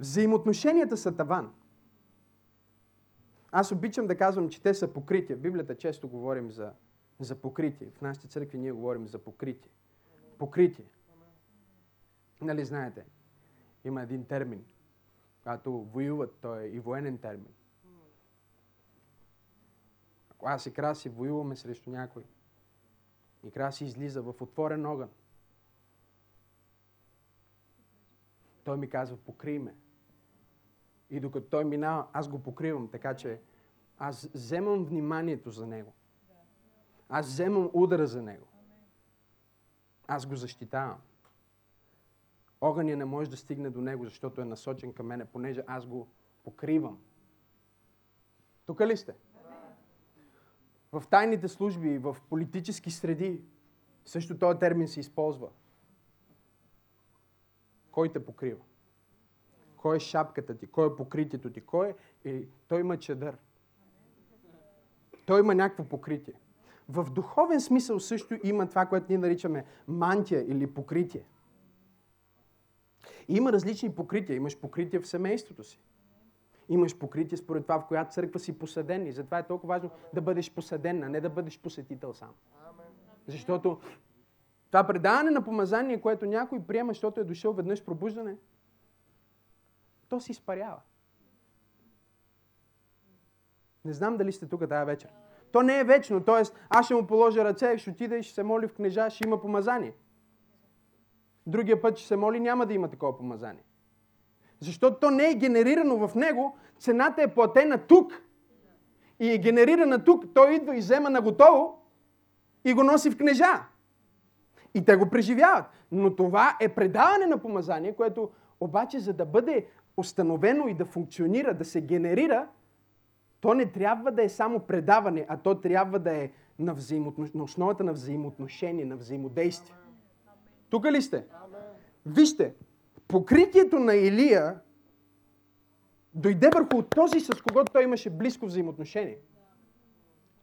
Взаимоотношенията са таван. Аз обичам да казвам, че те са покритие. В Библията често говорим за покритие. В нашите църкви ние говорим за покритие. Покритие. Нали знаете? Има един термин. Когато воюват, той е и военен термин. Ако аз и Краси воюваме срещу някой, и Краси излиза в отворен огън, той ми казва, покрий ме. И докато той минава, аз го покривам, така че аз вземам вниманието за него. Аз вземам удара за него. Аз го защитавам. Огъня не може да стигне до него, защото е насочен към мене, понеже аз го покривам. Тук ли сте? В тайните служби, в политически среди, също този термин се използва. Кой те покрива? Кой е шапката ти? Кой е покритието ти? Кой е? Той има чадър. Той има някакво покритие. В духовен смисъл също има това, което ние наричаме мантия или покритие. И има различни покрития. Имаш покритие в семейството си. Имаш покритие според това, в която църква си посаден. И затова е толкова важно да бъдеш посаден, а не да бъдеш посетител сам. Защото това предаване на помазание, което някой приема, защото е дошъл веднъж пробуждане, то се изпарява. Не знам дали сте тук тая вечер. То не е вечно, т.е. аз ще му положа ръце, ще отида и ще се моли в книжа, ще има помазание. Другия път ще се моли, няма да има такова помазание. Защото то не е генерирано в него, цената е платена тук и е генерирана тук, той идва и взема на готово и го носи в книжа. И те го преживяват. Но това е предаване на помазание, което обаче, за да бъде установено и да функционира, да се генерира, то не трябва да е само предаване, а то трябва да е на основата на взаимоотношение, на взаимодействие. Тук ли сте? Вижте, покритието на Илия дойде върху този, с когото той имаше близко взаимоотношение.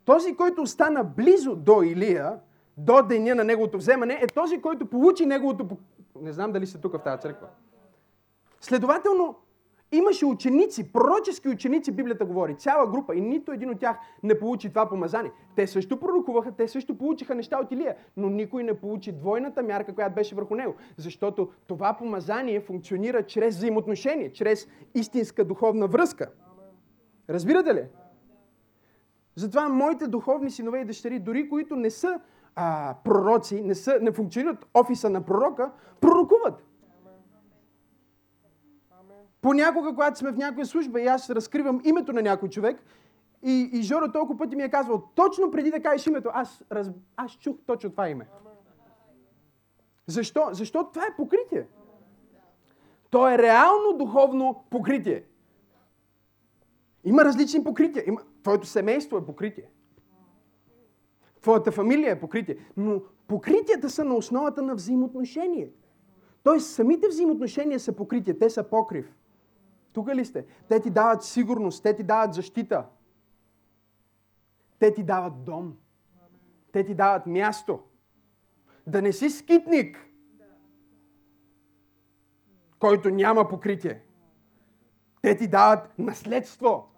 Този, който остана близо до Илия, до деня на неговото вземане, е този, който получи неговото... Не знам дали сте тук в тази църква. Следователно, имаше ученици, пророчески ученици, Библията говори, цяла група, и нито един от тях не получи това помазание. Те също пророкуваха, те също получиха неща от Илия, но никой не получи двойната мярка, която беше върху него. Защото това помазание функционира чрез взаимоотношение, чрез истинска духовна връзка. Разбирате ли? Затова моите духовни синове и дъщери, дори които не са пророци, не функционират офиса на пророка, пророкуват. Понякога, когато сме в някоя служба и аз разкривам името на някой човек и Жоро толкова пъти ми е казвал, точно преди да кажеш името, аз чух точно това име. Защо? Защото това е покритие. То е реално духовно покритие. Има различни покрития. Твоето семейство е покритие. Твоята фамилия е покритие. Но покритията са на основата на взаимоотношение. Тоест, самите взаимоотношения са покритие, те са покрив. Тук ли сте? Те ти дават сигурност, те ти дават защита. Те ти дават дом. Те ти дават място. Да не си скитник, който няма покритие. Те ти дават наследство.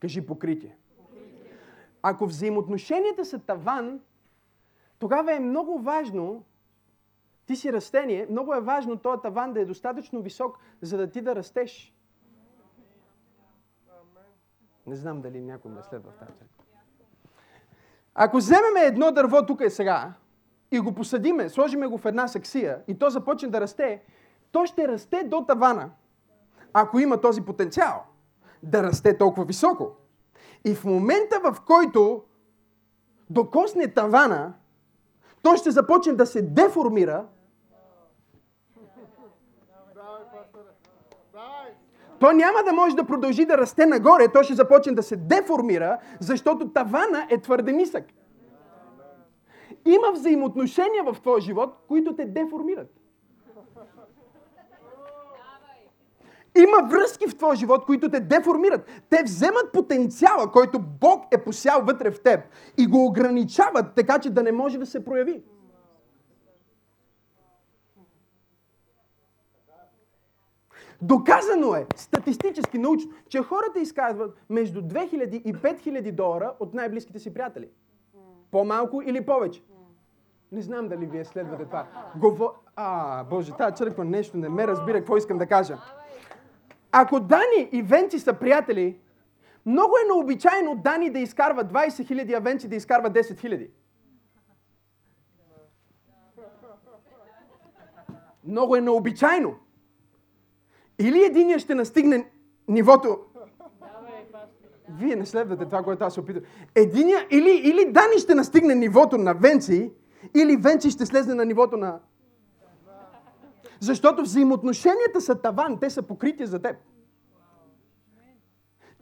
Кажи покритие. Ако взаимоотношенията са таван, тогава е много важно, ти си растение, много е важно този таван да е достатъчно висок, за да ти да растеш. Не знам дали някой ме следва в тази. Ако вземеме едно дърво тук и сега и го посадиме, сложиме го в една саксия и то започне да расте, то ще расте до тавана, ако има този потенциал да расте толкова високо. И в момента, в който докосне тавана, той ще започне да се деформира. Той няма да може да продължи да расте нагоре, той ще започне да се деформира, защото тавана е твърде нисък. Има взаимоотношения в твоя живот, които те деформират. Има връзки в твоя живот, които те деформират. Те вземат потенциала, който Бог е посял вътре в теб и го ограничават, така че да не може да се прояви. Доказано е, статистически научно, че хората изказват между 2000 и 5000 долара от най-близките си приятели. По-малко или повече. Не знам дали вие следвате това. Боже, тази църква нещо не ме разбира какво искам да кажа. Ако Дани и Венци са приятели, много е необичайно Дани да изкарва 20 000, а Венци да изкарва 10 000. Много е необичайно. Или единият ще настигне нивото... Вие не следвате това, което аз се опитам. Единият или Дани ще настигне нивото на Венци, или Венци ще слезне на нивото на... Защото взаимоотношенията са таван, те са покритие за теб.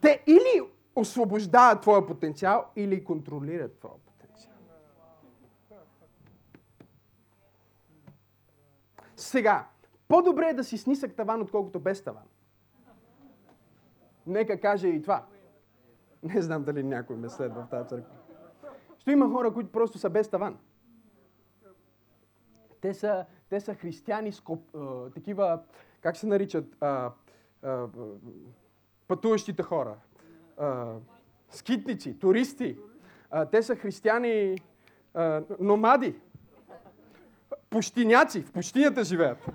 Те или освобождават твоя потенциал, или контролират твоя потенциал. Сега, по-добре е да си с нисък таван, отколкото без таван. Нека кажа и това. Не знам дали някой ме следва в тази църква. Що има хора, които просто са без таван. Те са християни, такива, как се наричат, пътуващите хора, скитници, туристи. Те са християни, номади, пущиняци, в пущинята живеят.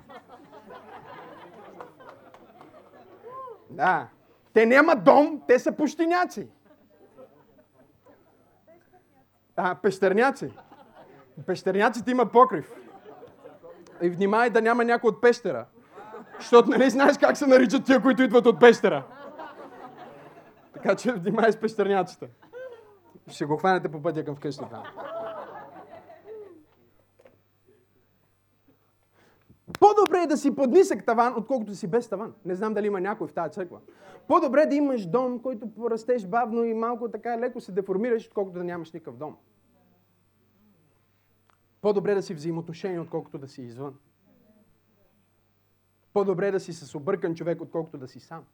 Да. Те нямат дом, те са пущиняци. Пещерняци. Пещерняците имат покрив. И внимай да няма някой от пещера. Защото нали знаеш как се наричат тия, които идват от пещера. Така че внимай с пещерняците. Ще го хванете по пътя към вкъщи. По-добре е да си под нисък таван, отколкото си без таван. Не знам дали има някой в тази църква. По-добре е да имаш дом, който порастеш бавно и малко така леко се деформираш, отколкото да нямаш никакъв дом. По-добре е да си взаимоотношение, отколкото да си извън. По-добре е да си с объркан човек, отколкото да си сам.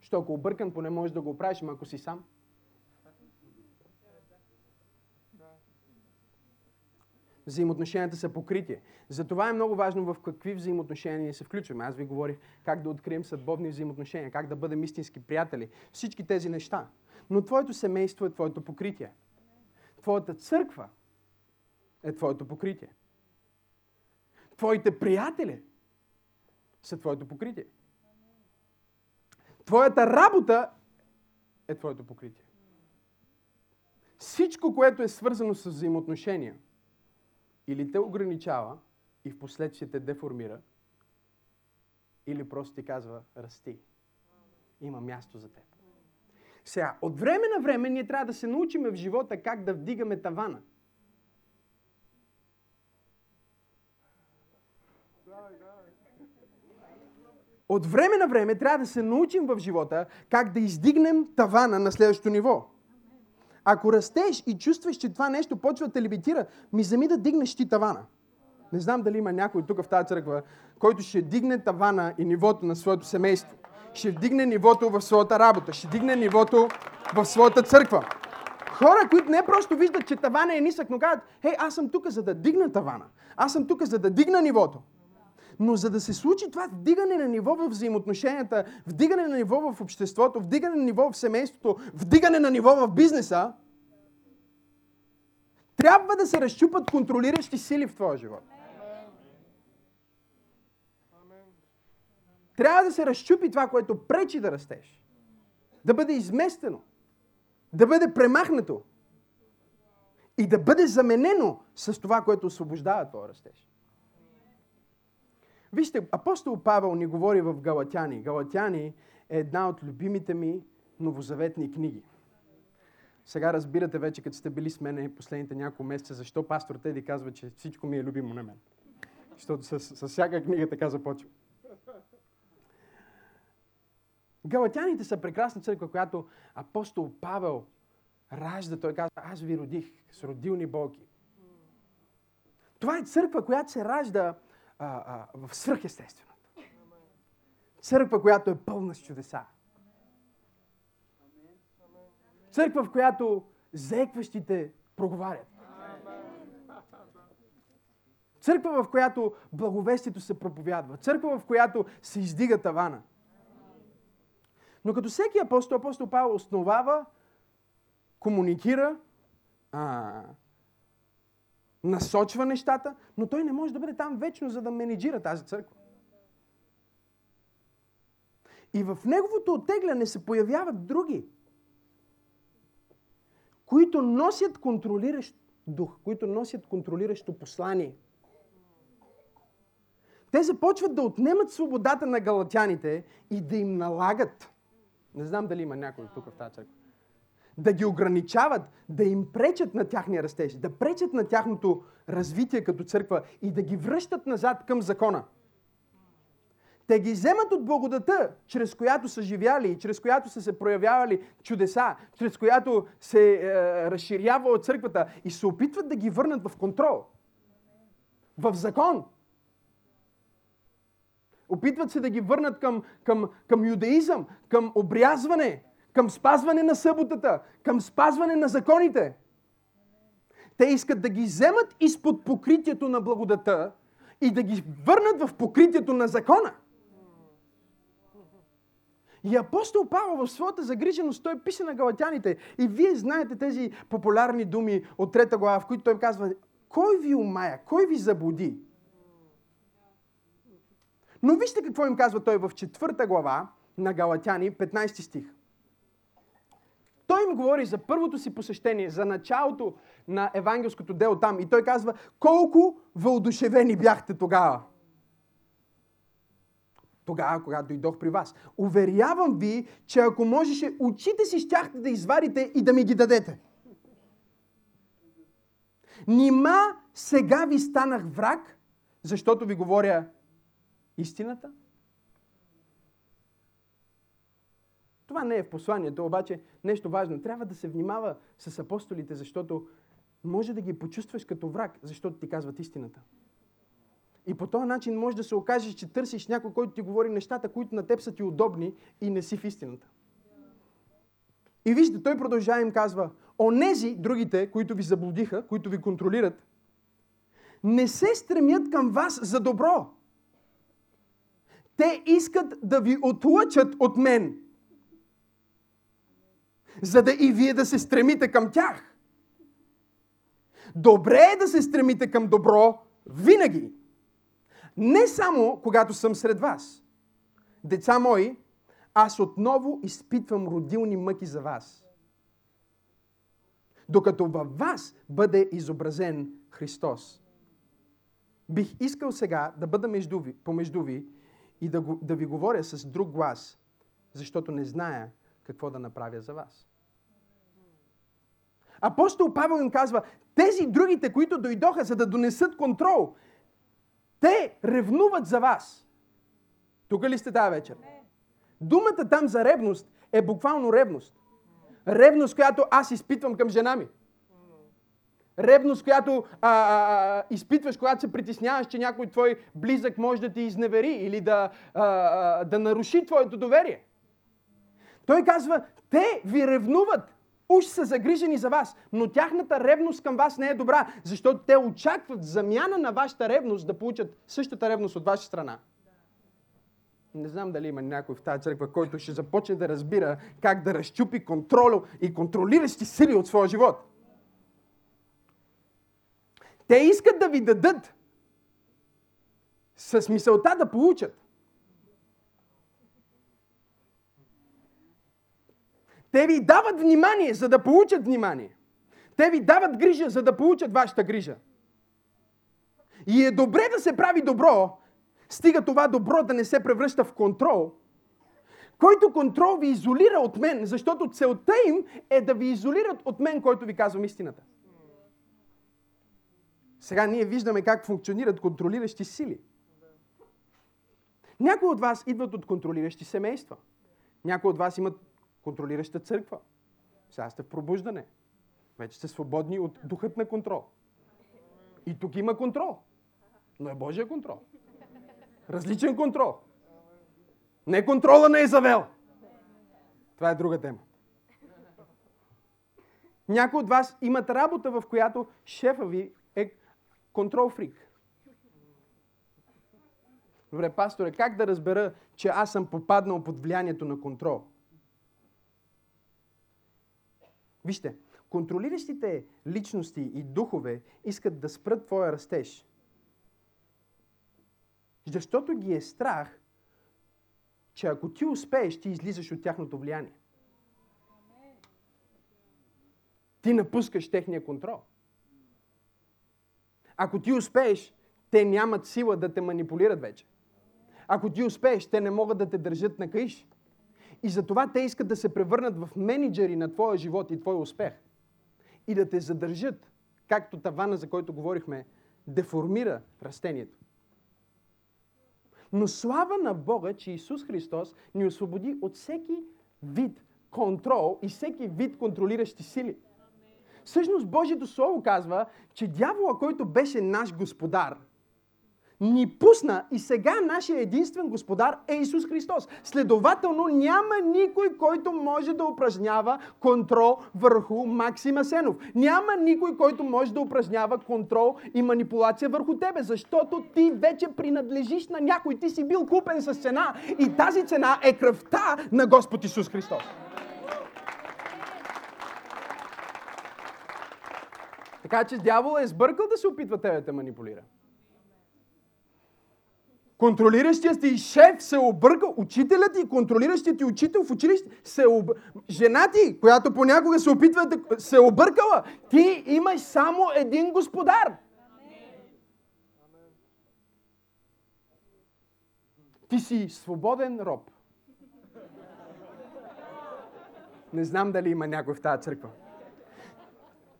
Що ако объркан, поне можеш да го оправиш, ама ако си сам. Взаимоотношенията са покритие. Затова е много важно в какви взаимоотношения се включваме. Аз ви говорих как да открием съдбовни взаимоотношения, как да бъдем истински приятели. Всички тези неща. Но твоето семейство е твоето покритие. Твоята църква е твоето покритие. Твоите приятели са твоето покритие. Твоята работа е твоето покритие. Всичко, което е свързано с взаимоотношения, или те ограничава и в последствие те деформира, или просто ти казва, расти. Има място за теб. Сега, от време на време ние трябва да се научим в живота как да вдигаме тавана. От време на време трябва да се научим в живота как да издигнем тавана на следващото ниво. Ако растеш и чувстваш, че това нещо почва да те лимитира, зами да дигнеш ти тавана. Не знам дали има някой тук в тази църква, който ще дигне тавана и нивото на своето семейство. Ще вдигне нивото в своята работа. Ще дигне нивото в своята църква. Хора, които не просто виждат, че тавана е нисък, но казват, хей, аз съм тук, за да дигна тавана. Аз съм тук, за да дигна нивото. Но за да се случи това вдигане на ниво в взаимоотношенията, вдигане на ниво в обществото, вдигане на ниво в семейството, вдигане на ниво в бизнеса, трябва да се разчупат контролиращи сили в твоя живот. Трябва да се разчупи това, което пречи да растеш. Да бъде изместено. Да бъде премахнато. И да бъде заменено с това, което освобождава твоя растеж. Вижте, апостол Павел ни говори в Галатяни. Галатяни е една от любимите ми новозаветни книги. Сега разбирате вече, като сте били с мене последните няколко месеца, защо пастор Теди казва, че всичко ми е любимо на мен. Защото с всяка книга така започва. Галатяните са прекрасна църква, която апостол Павел ражда. Той казва, аз ви родих с родилни болки. Това е църква, която се ражда в свръхестественото. Църква, която е пълна с чудеса. Църква, в която заекващите проговарят. Църква, в която благовестието се проповядва. Църква, в която се издига тавана. Но като всеки апостол, апостол Павел основава, комуникира, насочва нещата, но той не може да бъде там вечно, за да менеджира тази църква. И в неговото оттегляне се появяват други, които носят контролиращ дух, които носят контролиращо послание. Те започват да отнемат свободата на галатяните и да им налагат, не знам дали има някой тук в тази църква, да ги ограничават, да им пречат на тяхния растеж, да пречат на тяхното развитие като църква и да ги връщат назад към закона. Те ги вземат от благодата, чрез която са живяли, чрез която са се проявявали чудеса, чрез която се разширява църквата и се опитват да ги върнат в контрол, в закон. Опитват се да ги върнат към юдеизъм, към обрязване, към спазване на съботата, към спазване на законите. Те искат да ги вземат изпод покритието на благодата и да ги върнат в покритието на закона. И апостол Павел в своята загриженост, той пише на галатяните. И вие знаете тези популярни думи от 3 глава, в които той казва: кой ви умая, кой ви заблуди? Но вижте какво им казва той в 4 глава на Галатяни, 15 стих. Той им говори за първото си посещение, за началото на евангелското дело там. И той казва: колко въодушевени бяхте тогава. Тогава, когато дойдох при вас. Уверявам ви, че ако можеше, очите си щяхте да извадите и да ми ги дадете. Нима сега ви станах враг, защото ви говоря истината? Това не е в посланието, обаче нещо важно. Трябва да се внимава с апостолите, защото може да ги почувстваш като враг, защото ти казват истината. И по този начин може да се окажеш, че търсиш някой, който ти говори нещата, които на теб са ти удобни и не си в истината. И вижте, той продължава и им казва: онези, другите, които ви заблудиха, които ви контролират, не се стремят към вас за добро. Те искат да ви отлъчат от мен, за да и вие да се стремите към тях. Добре е да се стремите към добро винаги. Не само когато съм сред вас. Деца мои, аз отново изпитвам родилни мъки за вас, докато във вас бъде изобразен Христос. Бих искал сега да бъда помежду ви и да ви говоря с друг глас, защото не зная какво да направя за вас. Апостол Павел им казва: тези другите, които дойдоха, за да донесат контрол, те ревнуват за вас. Тук ли сте тази вечер? Думата там за ревност е буквално ревност. Ревност, която аз изпитвам към жена ми. Ревност, която изпитваш, когато се притесняваш, че някой твой близък може да ти изневери или да наруши твоето доверие. Той казва: те ви ревнуват, уж са загрижени за вас, но тяхната ревност към вас не е добра, защото те очакват замяна на вашата ревност да получат същата ревност от ваша страна. Не знам дали има някой в тази църква, който ще започне да разбира как да разчупи контрол и контролиращи сили от своя живот. Те искат да ви дадат с мисълта да получат. Те ви дават внимание, за да получат внимание. Те ви дават грижа, за да получат вашата грижа. И е добре да се прави добро, стига това добро да не се превръща в контрол, който контрол ви изолира от мен, защото целта им е да ви изолират от мен, който ви казвам истината. Сега ние виждаме как функционират контролиращи сили. Някои от вас идват от контролиращи семейства. Някои от вас имат контролираща църква. Сега сте в пробуждане. Вече сте свободни от духът на контрол. И тук има контрол. Но е Божия контрол. Различен контрол. Не контрола на Изавел. Това е друга тема. Някои от вас имат работа, в която шефа ви е контрол фрик. Добре, пасторе, как да разбера, че аз съм попаднал под влиянието на контрол? Вижте, контролиращите личности и духове искат да спрат твоя растеж. Защото ги е страх, че ако ти успееш, ти излизаш от тяхното влияние. Ти напускаш техния контрол. Ако ти успееш, те нямат сила да те манипулират вече. Ако ти успееш, те не могат да те държат на каиш. И затова те искат да се превърнат в мениджъри на твоя живот и твой успех. И да те задържат, както тавана, за който говорихме, деформира растението. Но слава на Бога, че Исус Христос ни освободи от всеки вид контрол и всеки вид контролиращи сили. Всъщност Божието Слово казва, че дявола, който беше наш господар, ни пусна и сега нашия единствен господар е Исус Христос. Следователно няма никой, който може да упражнява контрол върху Максим Асенов. Няма никой, който може да упражнява контрол и манипулация върху тебе, защото ти вече принадлежиш на някой. Ти си бил купен с цена и тази цена е кръвта на Господ Исус Христос. Така че дявол е сбъркал да се опитва тебе да те манипулира. Контролиращият ти шеф се обърка, учителят ти, контролиращият ти учител в училище, жена ти, която понякога се опитва да се объркала. Ти имаш само един господар. Ти си свободен роб. Не знам дали има някой в тази църква.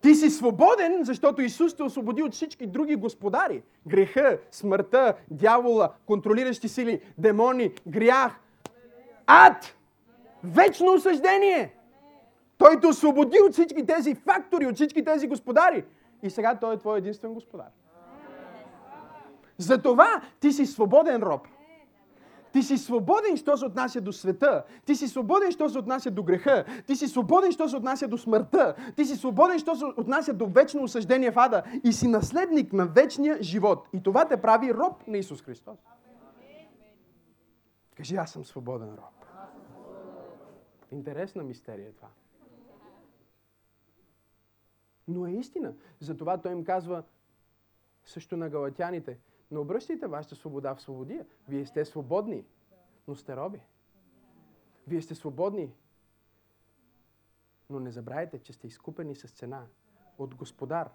Ти си свободен, защото Исус те освободи от всички други господари. Греха, смъртта, дявола, контролиращи сили, демони, грях, ад, вечно осъждение. Той те освободи от всички тези фактори, от всички тези господари. И сега Той е твой единствен господар. Затова ти си свободен роб. Ти си свободен, що се отнася до света. Ти си свободен, що се отнася до греха. Ти си свободен, що се отнася до смъртта. Ти си свободен, що се отнася до вечно осъждение в ада. И си наследник на вечния живот. И това те прави роб на Исус Христос. Кажи, аз съм свободен роб. Интересна мистерия е това. Но е истина. Затова Той им казва също на галатяните, не обръщайте вашата свобода в свободия. Вие сте свободни, но сте роби. Вие сте свободни, но не забравяйте, че сте изкупени с цена от Господар,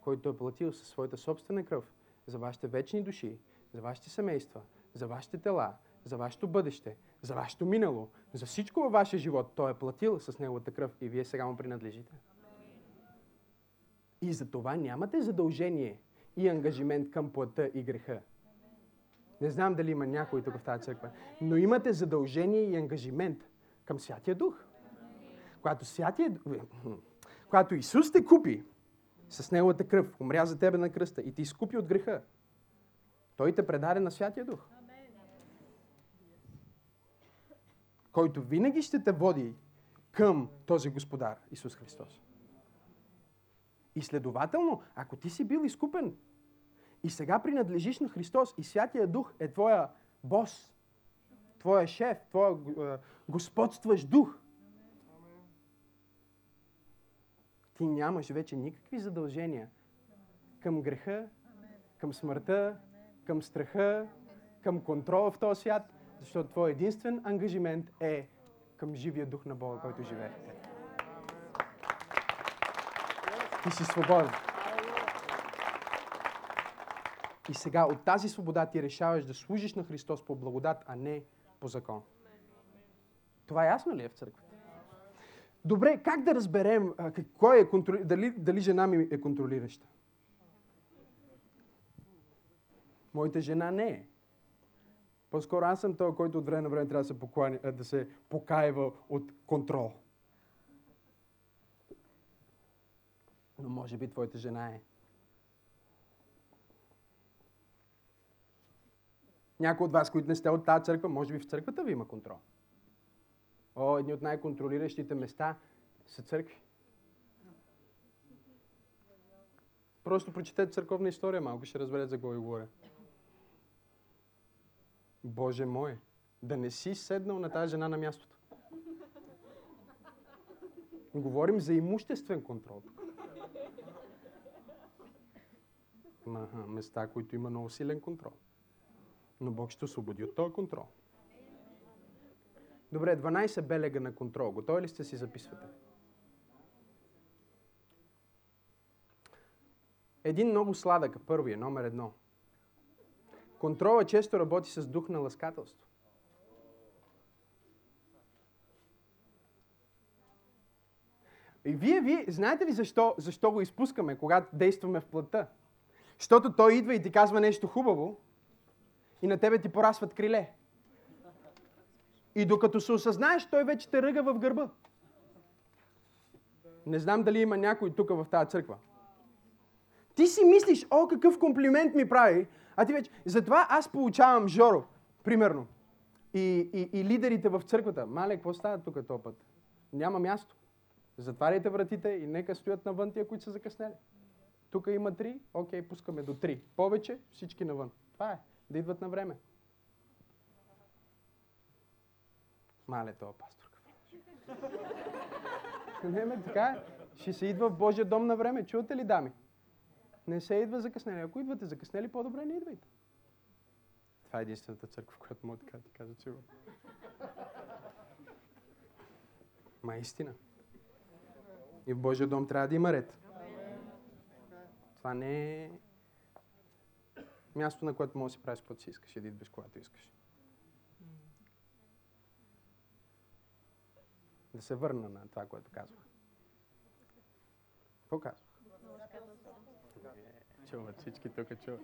който е платил със своята собствена кръв за вашите вечни души, за вашите семейства, за вашите тела, за вашето бъдеще, за вашето минало, за всичко във вашия живот. Той е платил с Неговата кръв и вие сега Му принадлежите. И за това нямате задължение и ангажимент към плътта и греха. Не знам дали има някой тук в тази църква, но имате задължение и ангажимент към Святия Дух. Когато Исус те купи с Неговата кръв, умря за тебе на кръста и те изкупи от греха, Той те предаде на Святия Дух, който винаги ще те води към този Господар Исус Христос. И следователно, ако ти си бил изкупен и сега принадлежиш на Христос и Святия Дух е твоя бос, твоя шеф, твоя господстващ дух, ти нямаш вече никакви задължения към греха, към смъртта, към страха, към контрола в този свят, защото твой единствен ангажимент е към живия дух на Бога, който живее. Ти си свободен. И сега от тази свобода ти решаваш да служиш на Христос по благодат, а не по закон. Това ясно ли е в църквата? Добре, как да разберем кой е дали жена ми е контролираща? Моята жена не е. По-скоро аз съм този, който от време на време трябва да се покаява от контрол. Но може би твоята жена е. Някои от вас, които не сте от тази църква, може би в църквата ви има контрол. Едни от най-контролиращите места са църкви. Просто прочетете църковна история малко, ще разберете за кого говоря. Боже мой, да не си седнал на тази жена на мястото. Говорим за имуществен контрол. На места, които има много силен контрол. Но Бог ще освободи от този контрол. Добре, 12 белега на контрол. Готови ли сте си записвате? Един много сладък, първият, номер 1. Контрола често работи с дух на ласкателство. И вие знаете ли защо го изпускаме, когато действаме в плътта? Защото той идва и ти казва нещо хубаво и на тебе ти порасват криле. И докато се осъзнаеш, той вече те ръга в гърба. Не знам дали има някой тук в тази църква. Ти си мислиш, о, какъв комплимент ми прави, а ти вече... Затова аз получавам Жоро, примерно, и лидерите в църквата. Мале, какво става тук този път? Няма място. Затваряйте вратите и нека стоят навън тия, които са закъснели. Тук има 3, окей, пускаме до 3. Повече, всички навън. Това е, да идват на време. Мале, това пастор. Не, ме, така е. Ще се идва в Божия дом на време. Чувате ли, дами? Не се идва закъснели. Ако идвате закъснели, по-добре не идвайте. Това е единствената църква, в която мога така да ти кажа, сигурно. Ма истина. И в Божия дом трябва да има ред. Това не е място, на което може да си правиш каквото си искаш. Иди без когато искаш. Да се върна на това, което казвах. Какво казвах? Чуват, всички тук чуват.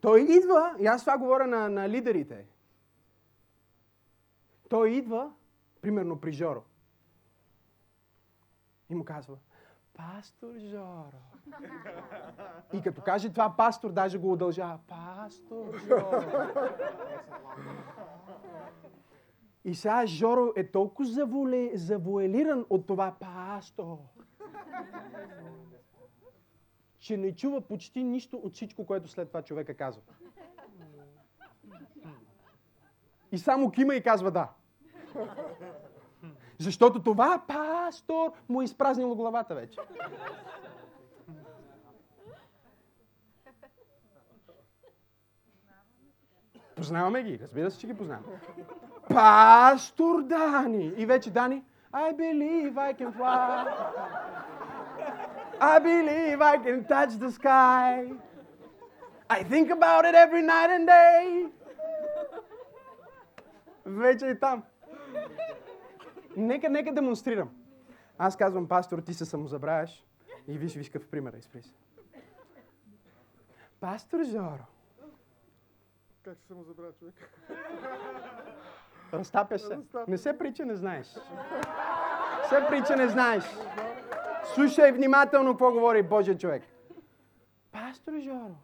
Той идва, и аз това говоря на лидерите. Той идва, примерно при Жоро. И му казва, пастор Жоро. И като каже това пастор, даже го удължава. Пастор Жоро. И сега Жоро е толкова завуалиран от това пастор, че не чува почти нищо от всичко, което след това човека казва. И само кима и казва да. Защото това пастор му е изпразнило главата вече. Познаваме ги, разбира се, че ги познаваме. Пастор Дани! И вече Дани, I believe I can fly. I believe I can touch the sky. I think about it every night and day. Вече е там. Нека демонстрирам. Аз казвам, пастор, ти се самозабравяш. И виж какъв пример, изпри се. Пастор Жоро. Как се самозабравя човек? Разтапяш се. Не се прича, не знаеш. Се прича, не знаеш. Слушай внимателно какво говори Божия човек. Пастор Жоро.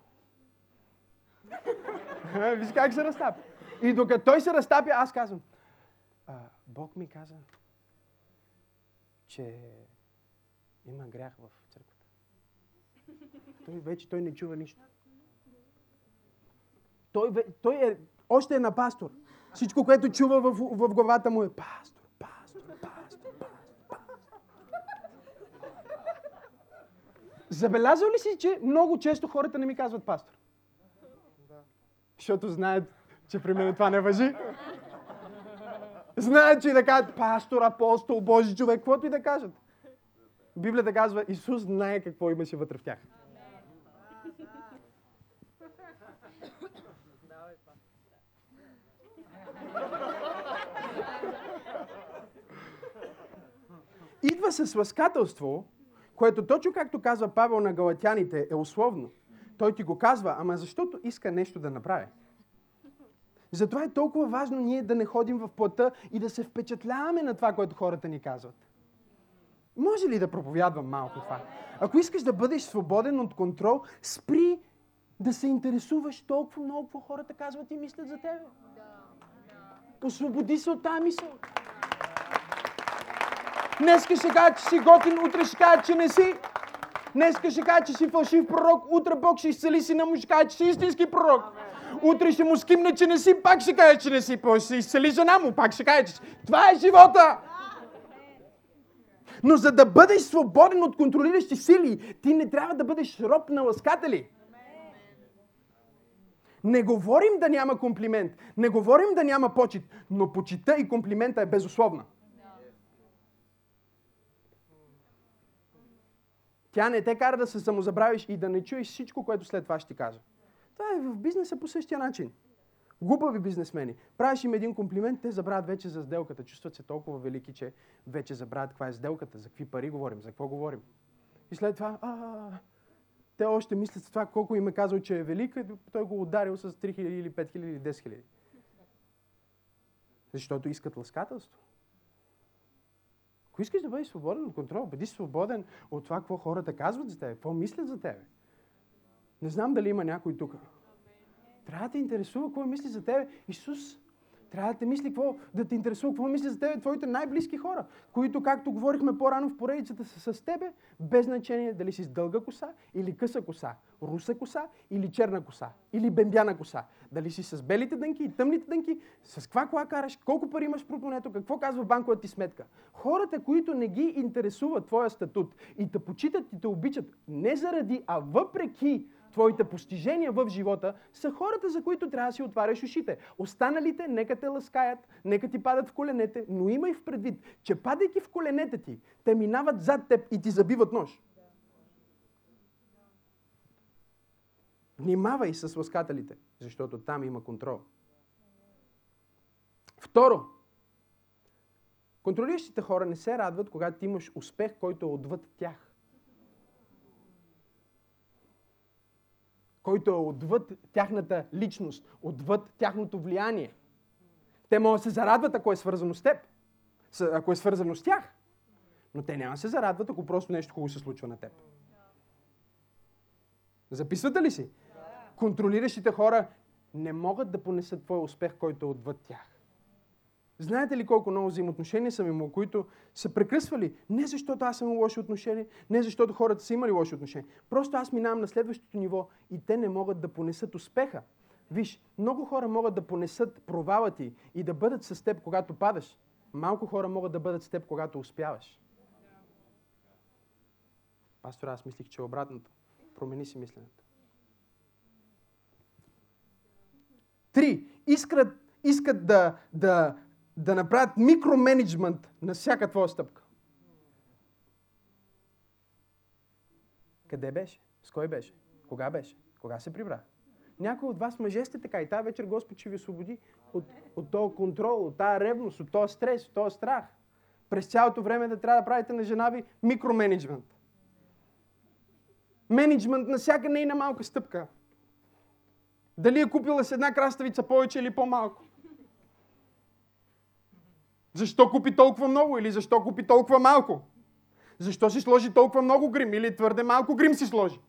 Виж как се разтапя. И докато той се разтапя, аз казвам, Бог ми каза, че има грях в църквата. Той вече не чува нищо. Той още е на пастор. Всичко, което чува в главата му е пастор, пастор, пастор, пастор. Забелязал ли си, че много често хората не ми казват пастор? Да. Защото знаят, че при мен това не важи. Знаят, че и да кажат пастор, апостол, Божи човек, каквото и да кажат. Библията казва, Исус знае какво имаше вътре в тях. Идва с ласкателство, което точно както казва Павел на галатяните, е условно. Той ти го казва, ама защото иска нещо да направи. Затова е толкова важно ние да не ходим в плътта и да се впечатляваме на това, което хората ни казват. Може ли да проповядвам малко това? Ако искаш да бъдеш свободен от контрол, спри да се интересуваш толкова много какво хората казват и мислят за теб. Освободи се от тази мисъл. Днес ще кажа, че си готин, утре ще кажа, че не си. Днеска ще кажа, че си фалшив пророк, утре Бог ще изцели сина му, ще кажа, че си истински пророк. Утре ще му скимне, че не си, пак ще кажа, че не си, пак ще изцели жена му, пак ще кажа, че си. Това е живота! Но за да бъдеш свободен от контролиращи сили, ти не трябва да бъдеш роб на ласкатели. Не говорим да няма комплимент, не говорим да няма почит, но почита и комплимента е безусловна. Тя не те кара да се самозабравиш и да не чуеш всичко, което след това ще ти кажа. Това е в бизнеса по същия начин. Глупави бизнесмени. Правиш им един комплимент, те забравят вече за сделката. Чувстват се толкова велики, че вече забравят каква е сделката, за какви пари говорим, за какво говорим. И след това, те още мислят за това колко им е казал, че е велика, той го ударил с 3000 или 5000 или 10 000. Защото искат ласкателство. Ако искаш да бъдеш свободен от контрол, бъди свободен от това, какво хората казват за тебе, какво мислят за тебе. Не знам дали има някой тук. Трябва да те интересува какво мисли за тебе Исус. Трябва да те мисли да те интересува какво мисли за тебе твоите най-близки хора, които, както говорихме по-рано в поредицата, са с тебе, без значение дали си с дълга коса или къса коса, руса коса или черна коса, или бембяна коса. Дали си с белите дънки и тъмните дънки, с каква кола караш, колко пари имаш в пропонето, какво казва банковата ти сметка. Хората, които не ги интересува твоя статут и те почитат и те обичат не заради, а въпреки твоите постижения в живота, са хората, за които трябва да си отваряш ушите. Останалите нека те ласкаят, нека ти падат в коленете, но имай в предвид, че падайки в коленете ти, те минават зад теб и ти забиват нож. Внимавай с ласкателите, защото там има контрол. Второ, контролиращите хора не се радват, когато ти имаш успех, който е отвъд тях. Който е отвъд тяхната личност, отвъд тяхното влияние. Те могат да се зарадват, ако е свързано с теб, ако е свързано с тях, но те няма да се зарадват, ако просто нещо хубаво се случва на теб. Записвате ли си? Да. Контролиращите хора не могат да понесат твой успех, който е отвъд тях. Знаете ли колко много взаимоотношения съм имал, които са прекръсвали? Не защото аз съм имал лоши отношения, не защото хората са имали лоши отношения. Просто аз минавам на следващото ниво и те не могат да понесат успеха. Виж, много хора могат да понесат провала ти и да бъдат с теб, когато падаш. Малко хора могат да бъдат с теб, когато успяваш. Пастор, аз мислих, че е обратното. Промени си мисленето. 3. Искат да направят микроменеджмент на всяка твоя стъпка. Къде беше? С кой беше? Кога беше? Кога се прибра? Някой от вас мъже сте така и тази вечер Господ ще ви освободи от този контрол, от тази ревност, от този стрес, от този страх. През цялото време да трябва да правите на жена ви микроменеджмент. Менеджмент на всяка нейна малка стъпка. Дали е купила с една краставица повече или по-малко? Защо купи толкова много или защо купи толкова малко? Защо си сложи толкова много грим или твърде малко грим си сложи?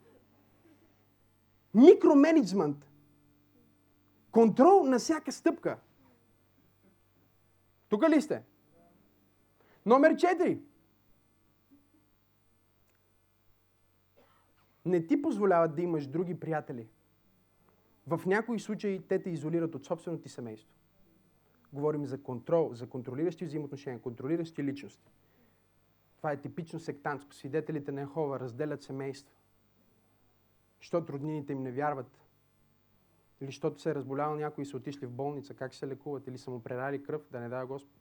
Микроменеджмент. Контрол на всяка стъпка. Тука ли сте? Номер 4. Не ти позволяват да имаш други приятели. В някои случаи те те изолират от собственото ти семейство. Говорим за контрол, за контролиращи взаимоотношения, контролиращи личности. Това е типично сектантско. Свидетелите на Ехова разделят семейства. Щото роднините им не вярват. Или щото се е разболял някой и са отишли в болница, как се лекуват, или са му прерали кръв, да не дава Господ.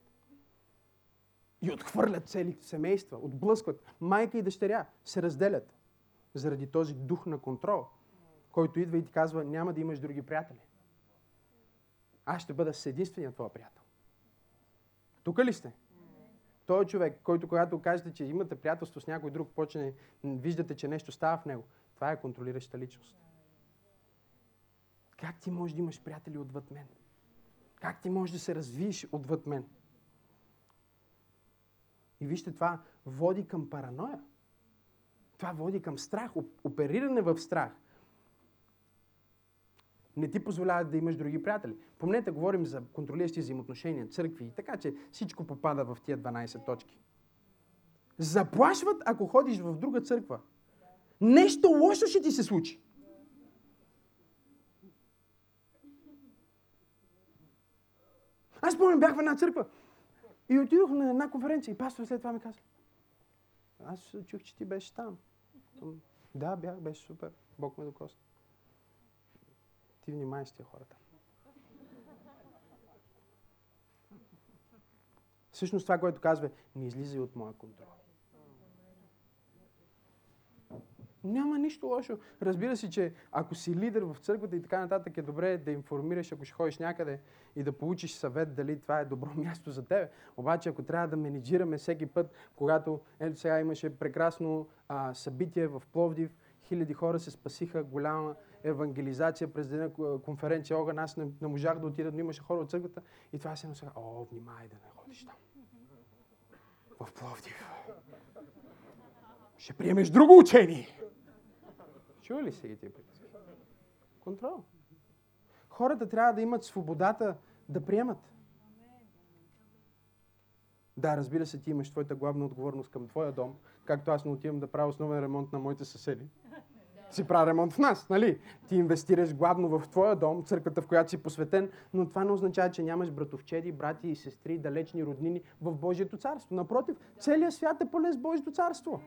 И отхвърлят цели семейства, отблъскват. Майка и дъщеря се разделят заради този дух на контрол, който идва и ти казва, няма да имаш други приятели. Аз ще бъда с единствения твой приятел. Тука ли сте? Той човек, който когато кажете, че имате приятелство с някой друг, почне, виждате, че нещо става в него. Това е контролираща личност. Как ти можеш да имаш приятели отвъд мен? Как ти можеш да се развиеш отвъд мен? И вижте, това води към параноя. Това води към страх, опериране в страх. Не ти позволяват да имаш други приятели. Помнете, говорим за контролиращи взаимоотношения, църкви и така, че всичко попада в тия 12 точки. Заплашват, ако ходиш в друга църква. нещо лошо ще ти се случи. Аз спомням, бях в една църква и отидох на една конференция и пастор след това ми каза: аз чух, че ти беше там. Да, бях, беше супер. Бог ме докосна. Ти внимай с тия хората. Всъщност това, което казва, не излизай от моя контрол. Няма нищо лошо. Разбира се, че ако си лидер в църквата и така нататък, е добре да информираш, ако ще ходиш някъде и да получиш съвет дали това е добро място за тебе. Обаче, ако трябва да менеджираме всеки път, когато ето сега имаше прекрасно събитие в Пловдив, хиляди хора се спасиха, голяма евангелизация през дена, конференция Огън, аз не можах да отида, но имаше хора от църквата и това се сега, внимай да не ходиш там. В Пловдив. Ще приемеш друго учение. Чува ли се ги тия практики? Контрол. Хората трябва да имат свободата да приемат. Да, разбира се, ти имаш твоята главна отговорност към твоя дом, както аз не отивам да правя основен ремонт на моите съседи. Си правя ремонт в нас, нали? Ти инвестираш главно в твоя дом, църквата, в която си посветен, но това не означава, че нямаш братовчеди, брати и сестри, далечни роднини в Божието царство. Напротив, целият свят е пълен с Божието царство.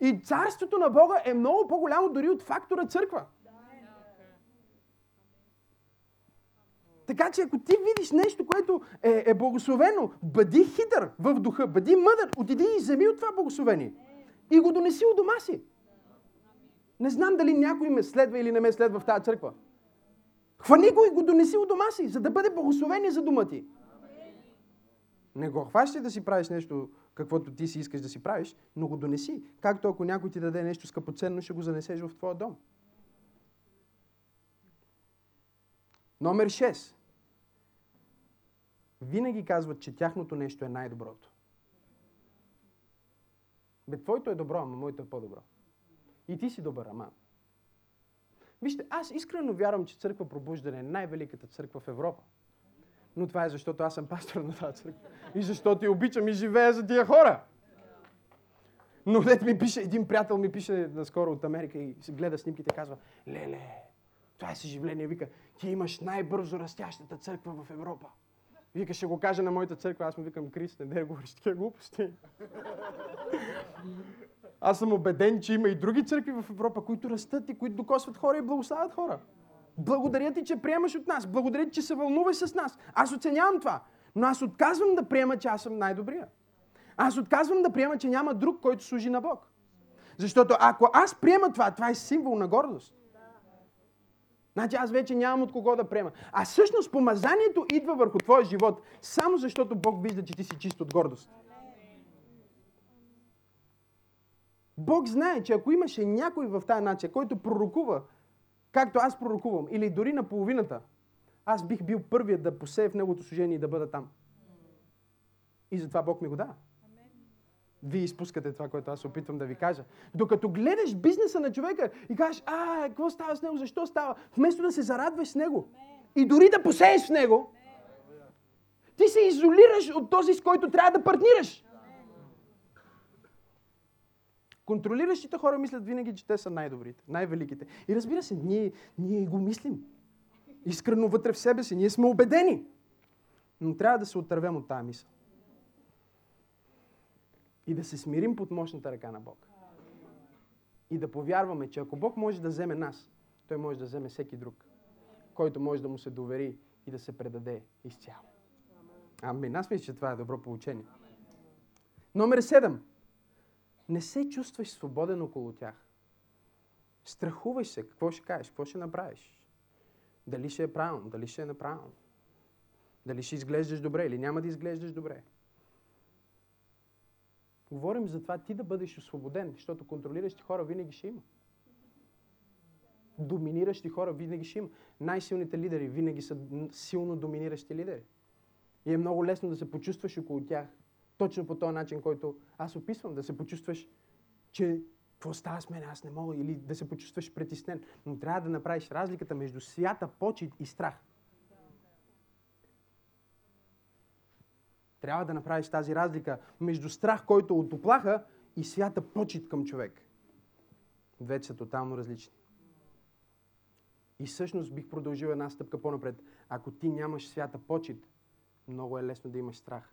И царството на Бога е много по-голямо дори от фактора църква. Така че ако ти видиш нещо, което е благословено, бъди хитър в духа, бъди мъдър, отиди и вземи от това благословение. И го донеси у дома си. Не знам дали някой ме следва или не ме следва в тази църква. Хвани го и го донеси у дома си, за да бъде благословение за дома ти. Не го хващай да си правиш нещо, каквото ти си искаш да си правиш, но го донеси. Както ако някой ти даде нещо скъпоценно, ще го занесеш в твоя дом. Номер 6. Винаги казват, че тяхното нещо е най-доброто. Бе, твоето е добро, ама моето е по-добро. И ти си добър, ама. Вижте, аз искрено вярвам, че църква Пробуждане е най-великата църква в Европа. Но това е защото аз съм пастор на тази църква. И защото я обичам и живея за тия хора. Но ми пише, един приятел ми пише наскоро от Америка и гледа снимките и казва: леле, това е съживление. Вика, ти имаш най-бързо растящата църква в Европа. Вика, ще го кажа на моята църква. Аз му викам: Крис, не дай говориш такива глупости. Аз съм убеден, че има и други църкви в Европа, които растат и които докосват хора и благославят хора. Благодаря ти, че приемаш от нас. Благодаря ти, че се вълнуваш с нас. Аз оценявам това. Но аз отказвам да приема, че аз съм най-добрия. Аз отказвам да приема, че няма друг, който служи на Бог. Защото ако аз приема това, това е символ на гордост. Значи аз вече нямам от кого да приема. А всъщност помазанието идва върху твоя живот, само защото Бог вижда, че ти си чист от гордост. Бог знае, че ако имаше някой в тая нация, който пророкува, както аз пророкувам, или дори на половината, аз бих бил първият да посея в неговото служение и да бъда там. И затова Бог ми го дава. Вие изпускате това, което аз опитвам да ви кажа. Докато гледаш бизнеса на човека и кажеш: какво става с него, защо става? Вместо да се зарадваш с него и дори да посееш в него, ти се изолираш от този, с който трябва да партнираш. Контролиращите хора мислят винаги, че те са най-добрите, най-великите. И разбира се, ние го мислим. Искрено вътре в себе си. Ние сме убедени. Но трябва да се отървем от тази мисъл. И да се смирим под мощната ръка на Бог. И да повярваме, че ако Бог може да вземе нас, Той може да вземе всеки друг, който може да му се довери и да се предаде изцяло. Амин. Аз мисля, че това е добро поучение. Номер 7. Не се чувстваш свободен около тях. Страхуваш се. Какво ще кажеш? Какво ще направиш? Дали ще е правилно? Дали ще е неправилно? Дали ще изглеждаш добре или няма да изглеждаш добре? Говорим за това ти да бъдеш освободен, защото контролиращи хора винаги ще има. Доминиращи хора винаги ще има. Най-силните лидери винаги са силно доминиращи лидери. И е много лесно да се почувстваш около тях. Точно по този начин, който аз описвам, да се почувстваш, че какво става с мен, аз не мога, или да се почувстваш притеснен. Но трябва да направиш разликата между свята, почит и страх. Трябва да направиш тази разлика между страх, който е от уплаха, и свята почит към човек. Двете са тотално различни. И всъщност бих продължил една стъпка по-напред. Ако ти нямаш свята почит, много е лесно да имаш страх.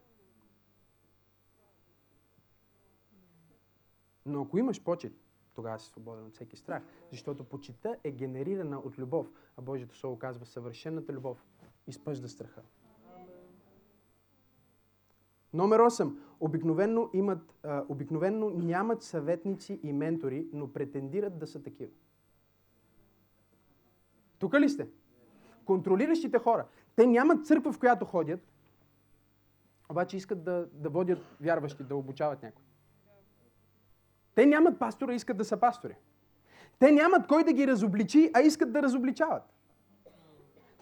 Но ако имаш почит, тогава си свободен от всеки страх. Защото почита е генерирана от любов, а Божието Слово казва, съвършената любов изпъжда страха. Номер 8. Обикновенно нямат съветници и ментори, но претендират да са такива. Тука ли сте? Контролиращите хора. Те нямат църква, в която ходят, обаче искат да водят вярващи, да обучават някой. Те нямат пастора, искат да са пастори. Те нямат кой да ги разобличи, а искат да разобличават.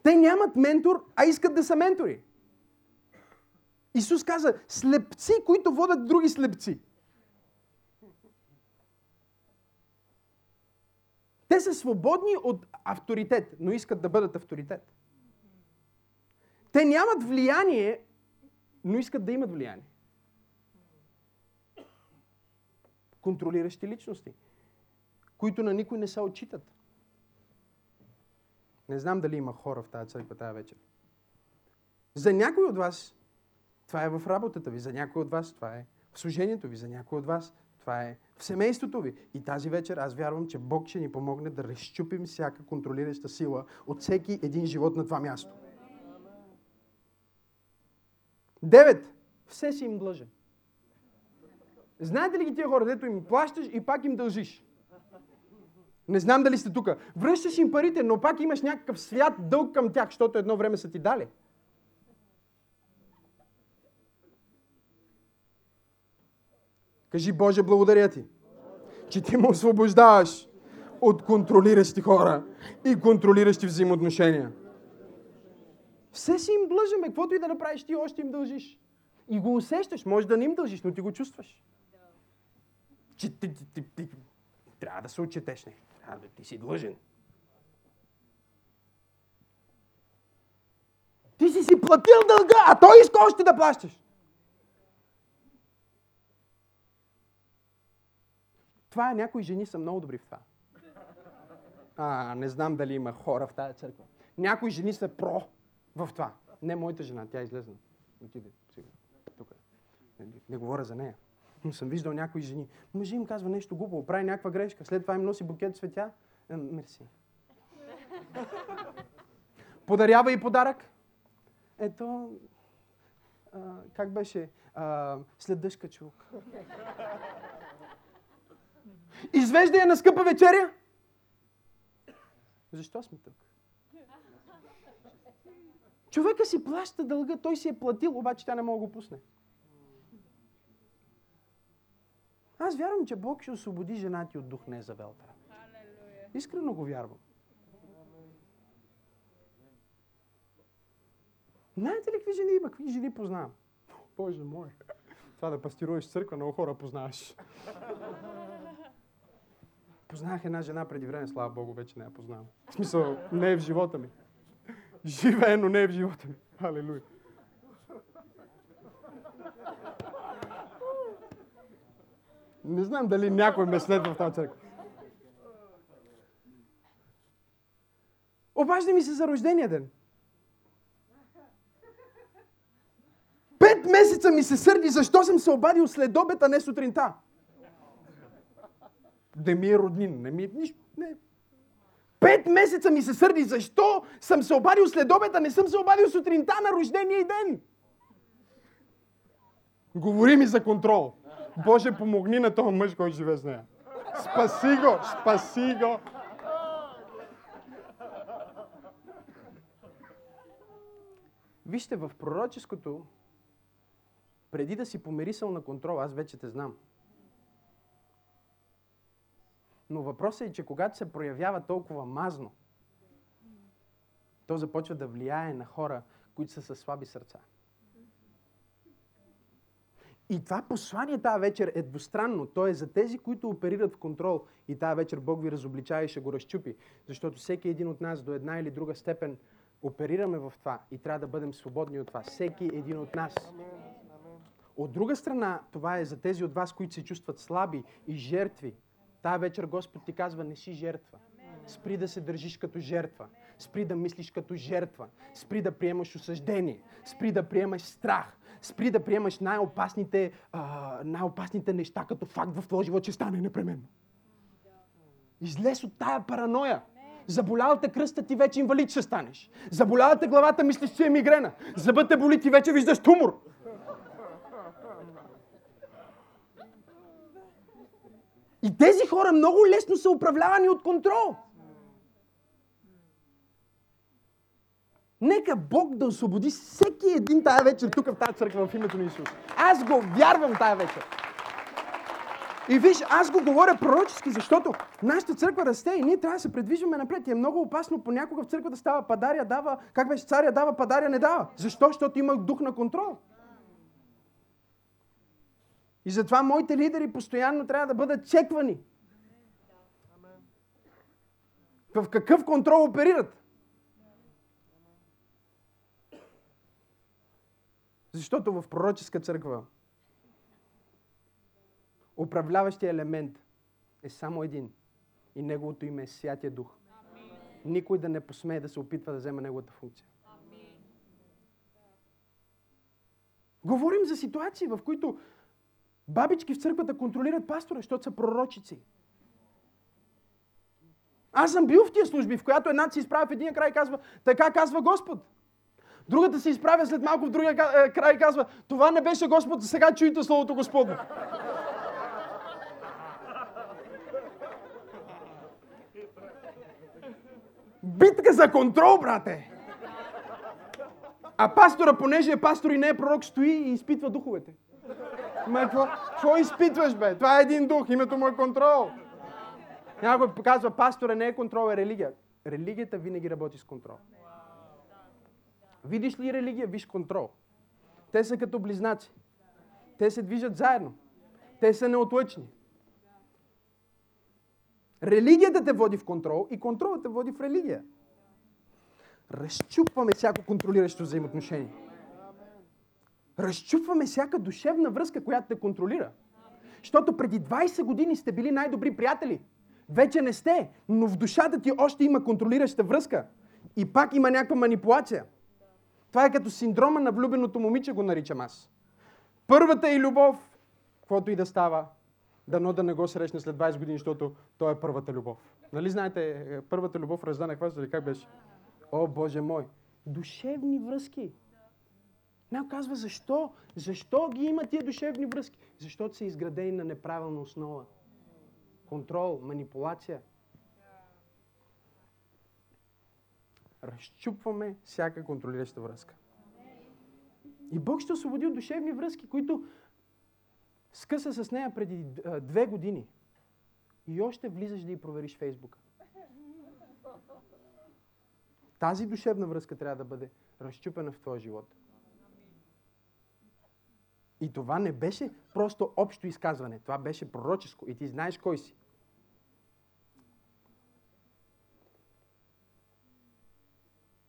Те нямат ментор, а искат да са ментори. Исус каза, слепци, които водят други слепци. Те са свободни от авторитет, но искат да бъдат авторитет. Те нямат влияние, но искат да имат влияние. Контролиращи личности, които на никой не се отчитат. Не знам дали има хора в тази църква тази вечер. За някой от вас това е в работата ви, за някой от вас това е в служението ви, за някой от вас това е в семейството ви. И тази вечер аз вярвам, че Бог ще ни помогне да разчупим всяка контролираща сила от всеки един живот на това място. 9. Все си им длъжен. Знаете ли ги тия хора, дето им плащаш и пак им дължиш? Не знам дали сте тук. Връщаш им парите, но пак имаш някакъв свят дълг към тях, защото едно време са ти дали. Кажи, Боже, благодаря ти, че ти ме освобождаваш от контролиращи хора и контролиращи взаимоотношения. Все си им длъжен, каквото и да направиш, ти още им дължиш. И го усещаш, може да не им дължиш, но ти го чувстваш. Че ти трябва да се отчетеш, не? Трябва да ти си длъжен. Ти си платил дълга, а той иска още да плащаш. Това е, някои жени са много добри в това. Не знам дали има хора в тази църква. Някои жени са про в това. Не моята жена, тя излезна. Отиде сега. Тук. Не говоря за нея. Но съм виждал някои жени. Мъжи им казва нещо глупо, прави някаква грешка, след това им носи букет цветя. Мерси. Подарява и подарък. Ето, как беше? След дъжд качулка. Извежда я на скъпа вечеря. Защо сме тук? Човека си плаща дълга, той си е платил, обаче тя не мога да го пусне. Аз вярвам, че Бог ще освободи женати от дух Незавелта. Искрено го вярвам. Знаете ли какви жени има? Какви жени познавам? Боже мой! Това да пастируваш църква, много хора познаваш. Познах една жена преди време, слава Богу, вече не я познавам. В смисъл, не е в живота ми. Живее, но не е в живота ми. Алелуя! Не знам дали някой ме следва в тази църква. Обажда ми се за рождения ден. 5 месеца ми се сърди, защо съм се обадил след обед, а не сутринта. Не ми е роднин, не ми е нищо. 5 месеца ми се сърди, защо съм се обадил след обед, а не съм се обадил сутринта на рождения и ден. Говори ми за контрол. Боже, помогни на този мъж, който живее с нея. Спаси го! Спаси го! Вижте, в пророческото, преди да си помирисал на контрол, аз вече те знам. Но въпросът е, че когато се проявява толкова мазно, то започва да влияе на хора, които са със слаби сърца. И това послание тази вечер е двустранно. То е за тези, които оперират в контрол. И тази вечер Бог ви разобличава и ще го разчупи. Защото всеки един от нас до една или друга степен оперираме в това. И трябва да бъдем свободни от това. Всеки един от нас. От друга страна, това е за тези от вас, които се чувстват слаби и жертви. Тая вечер Господ ти казва, не си жертва. Спри да се държиш като жертва. Спри да мислиш като жертва. Спри да приемаш осъждение. Спри да приемаш страх. Спри да приемаш най-опасните неща като факт в твоя живот, че стане непременно. Излез от тая параноя. Заболялата кръста ти вече инвалид ще станеш. Заболялата главата мислиш, че е мигрена. Зъбът те боли, ти вече виждаш тумор. И тези хора много лесно са управлявани от контрол. Нека Бог да освободи всеки един тая вечер тук в тази църква в името на Исус. Аз го вярвам тая вечер. И виж, аз го говоря пророчески, защото нашата църква расте и ние трябва да се предвижваме напред. И е много опасно понякога в църквата става падария, дава, как беше царя дава, падария не дава. Защо? Защото има дух на контрол. И затова моите лидери постоянно трябва да бъдат чеквани. В какъв контрол оперират? Защото в пророческа църква управляващия елемент е само един. И неговото име е Святия Дух. Никой да не посмее да се опитва да вземе неговата функция. Говорим за ситуации, в които бабички в църквата контролират пастора, защото са пророчици. Аз съм бил в тия служби, в която едната се изправя в един край и казва, така казва Господ. Другата се изправя след малко в другия край и казва, това не беше Господ, сега чуйте Словото Господно. Битка за контрол, брате! А пастора, понеже е пастор и не е пророк, стои и изпитва духовете. Какво изпитваш, бе? Това е един дух, името му е контрол. Някой показва, пастора не е контрол, е религия. Религията винаги работи с контрол. Видиш ли религия, виж контрол. Те са като близнаци. Те се движат заедно. Те са неотлъчни. Религията те води в контрол и контролът те води в религия. Разчупваме всяко контролиращо взаимоотношение. Разчупваме всяка душевна връзка, която те контролира. Защото преди 20 години сте били най-добри приятели. Вече не сте, но в душата ти още има контролираща връзка. И пак има някаква манипулация. Това е като синдрома на влюбеното момиче, го наричам аз. Първата е любов, каквото и да става. Дано да не го срещне след 20 години, защото той е първата любов. Нали знаете, първата любов ражда на хваст, или как беше? О, Боже мой! Душевни връзки! Някой казва, защо? Защо ги има тия душевни връзки? Защото са изградени на неправилна основа. Контрол, манипулация. Разчупваме всяка контролираща връзка. И Бог ще освободи от душевни връзки, които скъса с нея преди 2 години. И още влизаш да й провериш Фейсбука. Тази душевна връзка трябва да бъде разчупена в твоя живот. И това не беше просто общо изказване. Това беше пророческо. И ти знаеш кой си.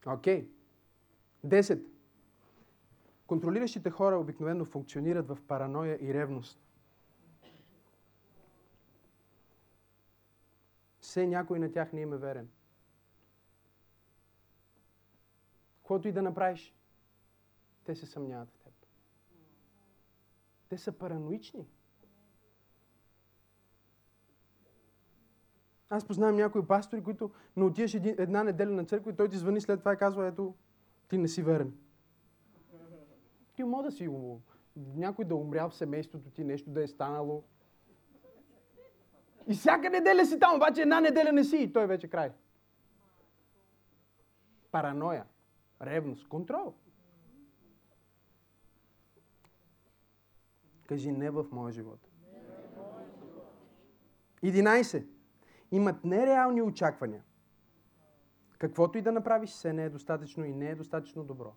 Окей. 10. Контролиращите хора обикновено функционират в параноя и ревност. Все някой на тях не им е верен. Каквото и да направиш, те се съмняват в теб. Те са параноични. Аз познавам някои пастори, които не отиваш една неделя на църква и той ти звъни след това и казва, ето, ти не си верен. Ти може да си го... Някой да умря в семейството ти, нещо да е станало. И всяка неделя си там, обаче една неделя не си и той вече край. Параноя, ревност, контрол. Кажи не в моя живот. 11. Имат нереални очаквания. Каквото и да направиш, все не е достатъчно и не е достатъчно добро.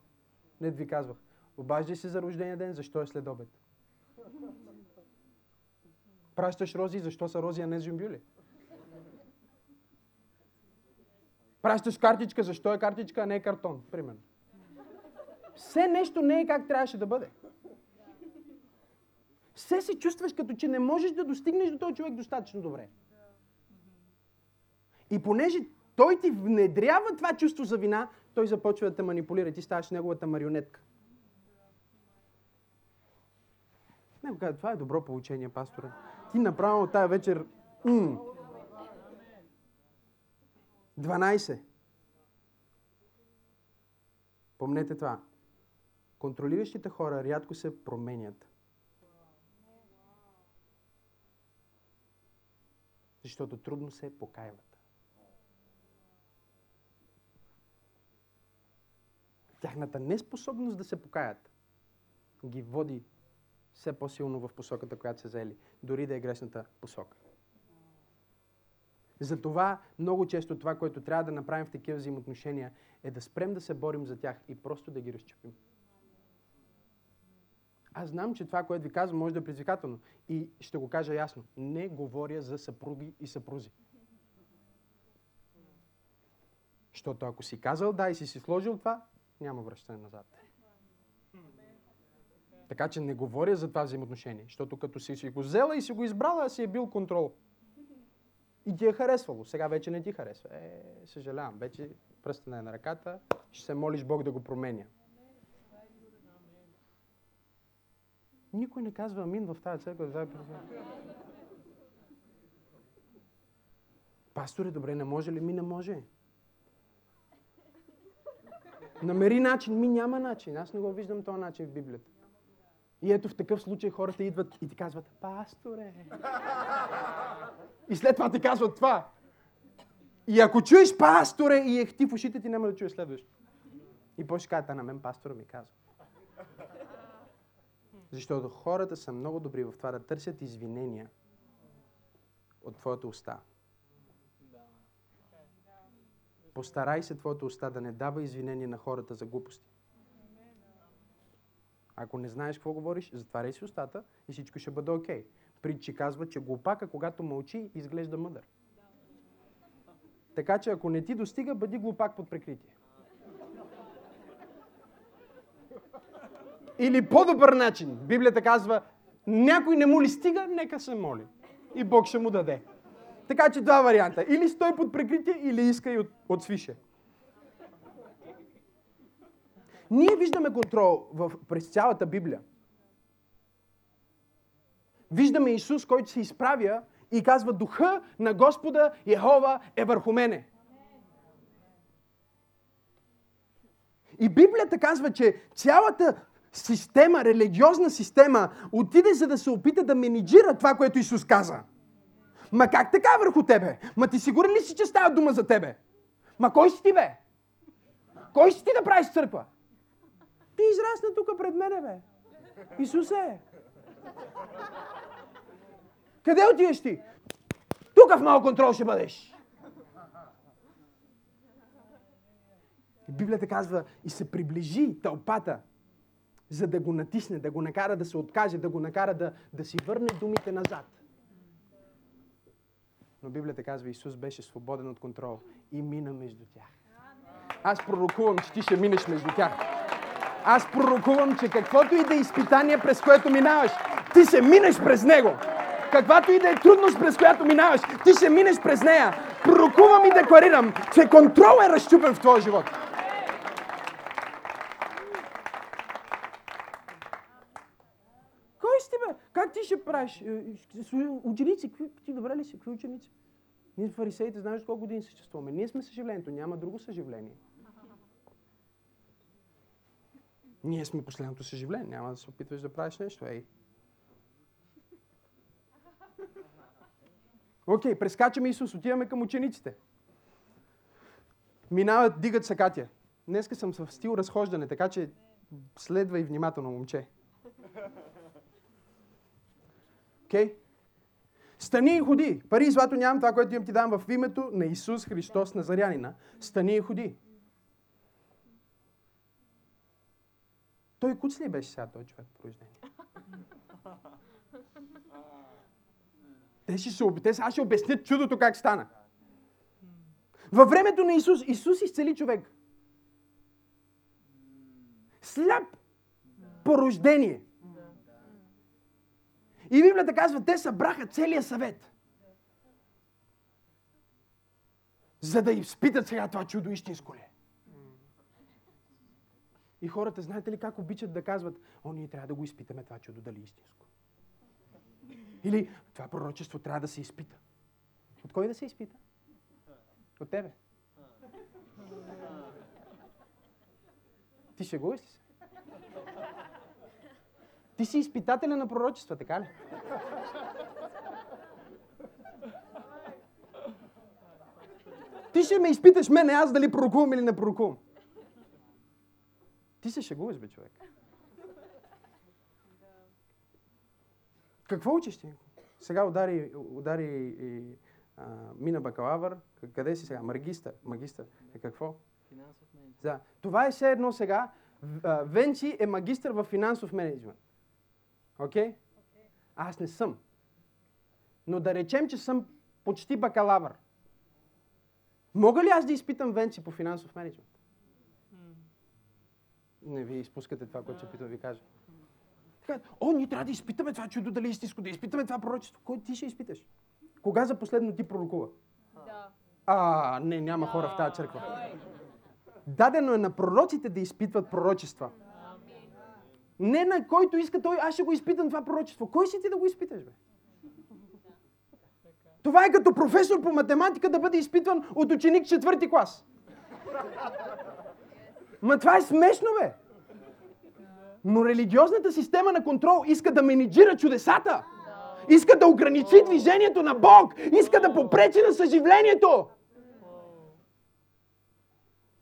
Не ви казвах, обаждай се за рождения ден, защо е след обед? Пращаш рози, защо са рози, а не жумбюли? Пращаш картичка, защо е картичка, а не е картон, примерно. Все нещо не е как трябваше да бъде. Все се чувстваш като че не можеш да достигнеш до този човек достатъчно добре. И понеже той ти внедрява това чувство за вина, той започва да те манипулира. Ти ставаш неговата марионетка. Не, казва, това е добро получение, пасторе. Ти направо тая вечер... 12. Помнете това. Контролиращите хора рядко се променят. Защото трудно се покаиват. Тяхната неспособност да се покаят ги води все по-силно в посоката, която са заели. Дори да е грешната посока. Затова много често това, което трябва да направим в такива взаимоотношения, е да спрем да се борим за тях и просто да ги разчупим. Аз знам, че това, което ви казвам, може да е предизвикателно. И ще го кажа ясно. Не говоря за съпруги и съпрузи. Защото ако си казал да и си сложил това, няма връщане назад. Така че не говоря за това взаимоотношение. Защото като си го взела и си го избрала, си е бил контрол. И ти е харесвало. Сега вече не ти харесва. Съжалявам. Вече пръстена е на ръката. Ще се молиш Бог да го променя. Никой не казва амин в тази църква. Пасторе, добре, не може ли? Ми не може. Намери начин. Ми няма начин. Аз не го виждам този начин в Библията. И ето в такъв случай хората идват и ти казват: пасторе. И след това ти казват това. И ако чуеш пасторе и ехти в ушите ти, няма да чуеш следващо. И после ще кажат: на мен пастора ми казва. Защото хората са много добри в това да търсят извинения от твоята уста. Постарай се твоята уста да не дава извинения на хората за глупости. Ако не знаеш какво говориш, затваряй си устата и всичко ще бъде окей. Притчи казва, че глупака, когато мълчи, изглежда мъдър. Така че ако не ти достига, бъди глупак под прикритие. Или по-добър начин. Библията казва, някой не му ли стига, нека се моли. И Бог ще му даде. Така че два варианта. Или стой под прикритие, или искай от свише. Ние виждаме контрол през цялата Библия. Виждаме Исус, който се изправя и казва: Духа на Господа Йехова е върху мене. И Библията казва, че цялата система, религиозна система, отиде за да се опита да менеджира това, което Исус каза. Ма как така върху тебе? Ма ти сигурен ли си, че става дума за тебе? Ма кой си ти, бе? Кой си ти да правиш църква? Ти израсна тук пред мене, бе. Исусе! Къде отиваш ти? Тук в малък контрол ще бъдеш. Библията казва: и се приближи тълпата, за да го натисне, да го накара да се откаже, да го накара да си върне думите назад. Но Библията казва: Исус беше свободен от контрол и мина между тях. Аз пророкувам, че ти ще минеш между тях. Аз пророкувам, че каквото и да е изпитание, през което минаваш, ти ще минеш през него. Каквато и да е трудност, през която минаваш, ти ще минеш през нея. Пророкувам и декларирам, че контрол е разчупен в твоя живот. Кой си ти, бе? Как ти ще правиш? Ученици, ти добре ли си? Какви ученици? Ние фарисеите знаеш колко години съществуваме. Ние сме съживлението, няма друго съживление. Ние сме последното съживление, няма да се опитваш да правиш нещо, ей. Окей, прескачаме Исус, отиваме към учениците. Минават, дигат сакатия. Днеска съм в стил разхождане, така че следвай внимателно, момче. Окей? Стани и ходи. Пари и злато нямам, това, което имам, ти давам в името на Исус Христос Назарянина. Стани и ходи. Той куц ли беше сега, той човек по рождение? Аз ще обясня чудото как стана. Във времето на Исус, Исус изцели човек. Сляп по рождение. И Библията казва, те събраха целия съвет. за да изпитат сега това чудо истинско ли. И хората, знаете ли как обичат да казват: о, ние трябва да го изпитаме това чудо, дали истинско. Или това пророчество трябва да се изпита. От кой да се изпита? От тебе. Ти шегуваш ли се? Ти си изпитателя на пророчества, така ли? Ти ще ме изпиташ мене, аз дали пророкувам или не пророкувам. Ти се шегуваш, бе, човек. Какво учиш ти? Сега удари и, мина бакалавър. Къде си сега? Магистър. Какво? Финансов менеджмент. Да. Това е все едно сега. Венци е магистър в финансов менеджмент. Окей? Okay? Аз не съм. Но да речем, че съм почти бакалавър. Мога ли аз да изпитам Венци по финансов менеджмент? Не, вие изпускате това, което се опитвам да ви кажа. О, ние трябва да изпитаме това чудо, дали истинско, да изпитаме това пророчество. Кой ти ще изпиташ? Кога за последно ти пророкува? Да. Не, няма хора в тази църква. Дадено е на пророците да изпитват пророчества. Не на който иска той, аз ще го изпитам това пророчество. Кой си ти да го изпиташ, бе? Това е като професор по математика да бъде изпитван от ученик 4-ти клас. Ма това е смешно, бе! Но религиозната система на контрол иска да менеджира чудесата. Иска да ограничи движението на Бог. Иска да попречи на съживлението.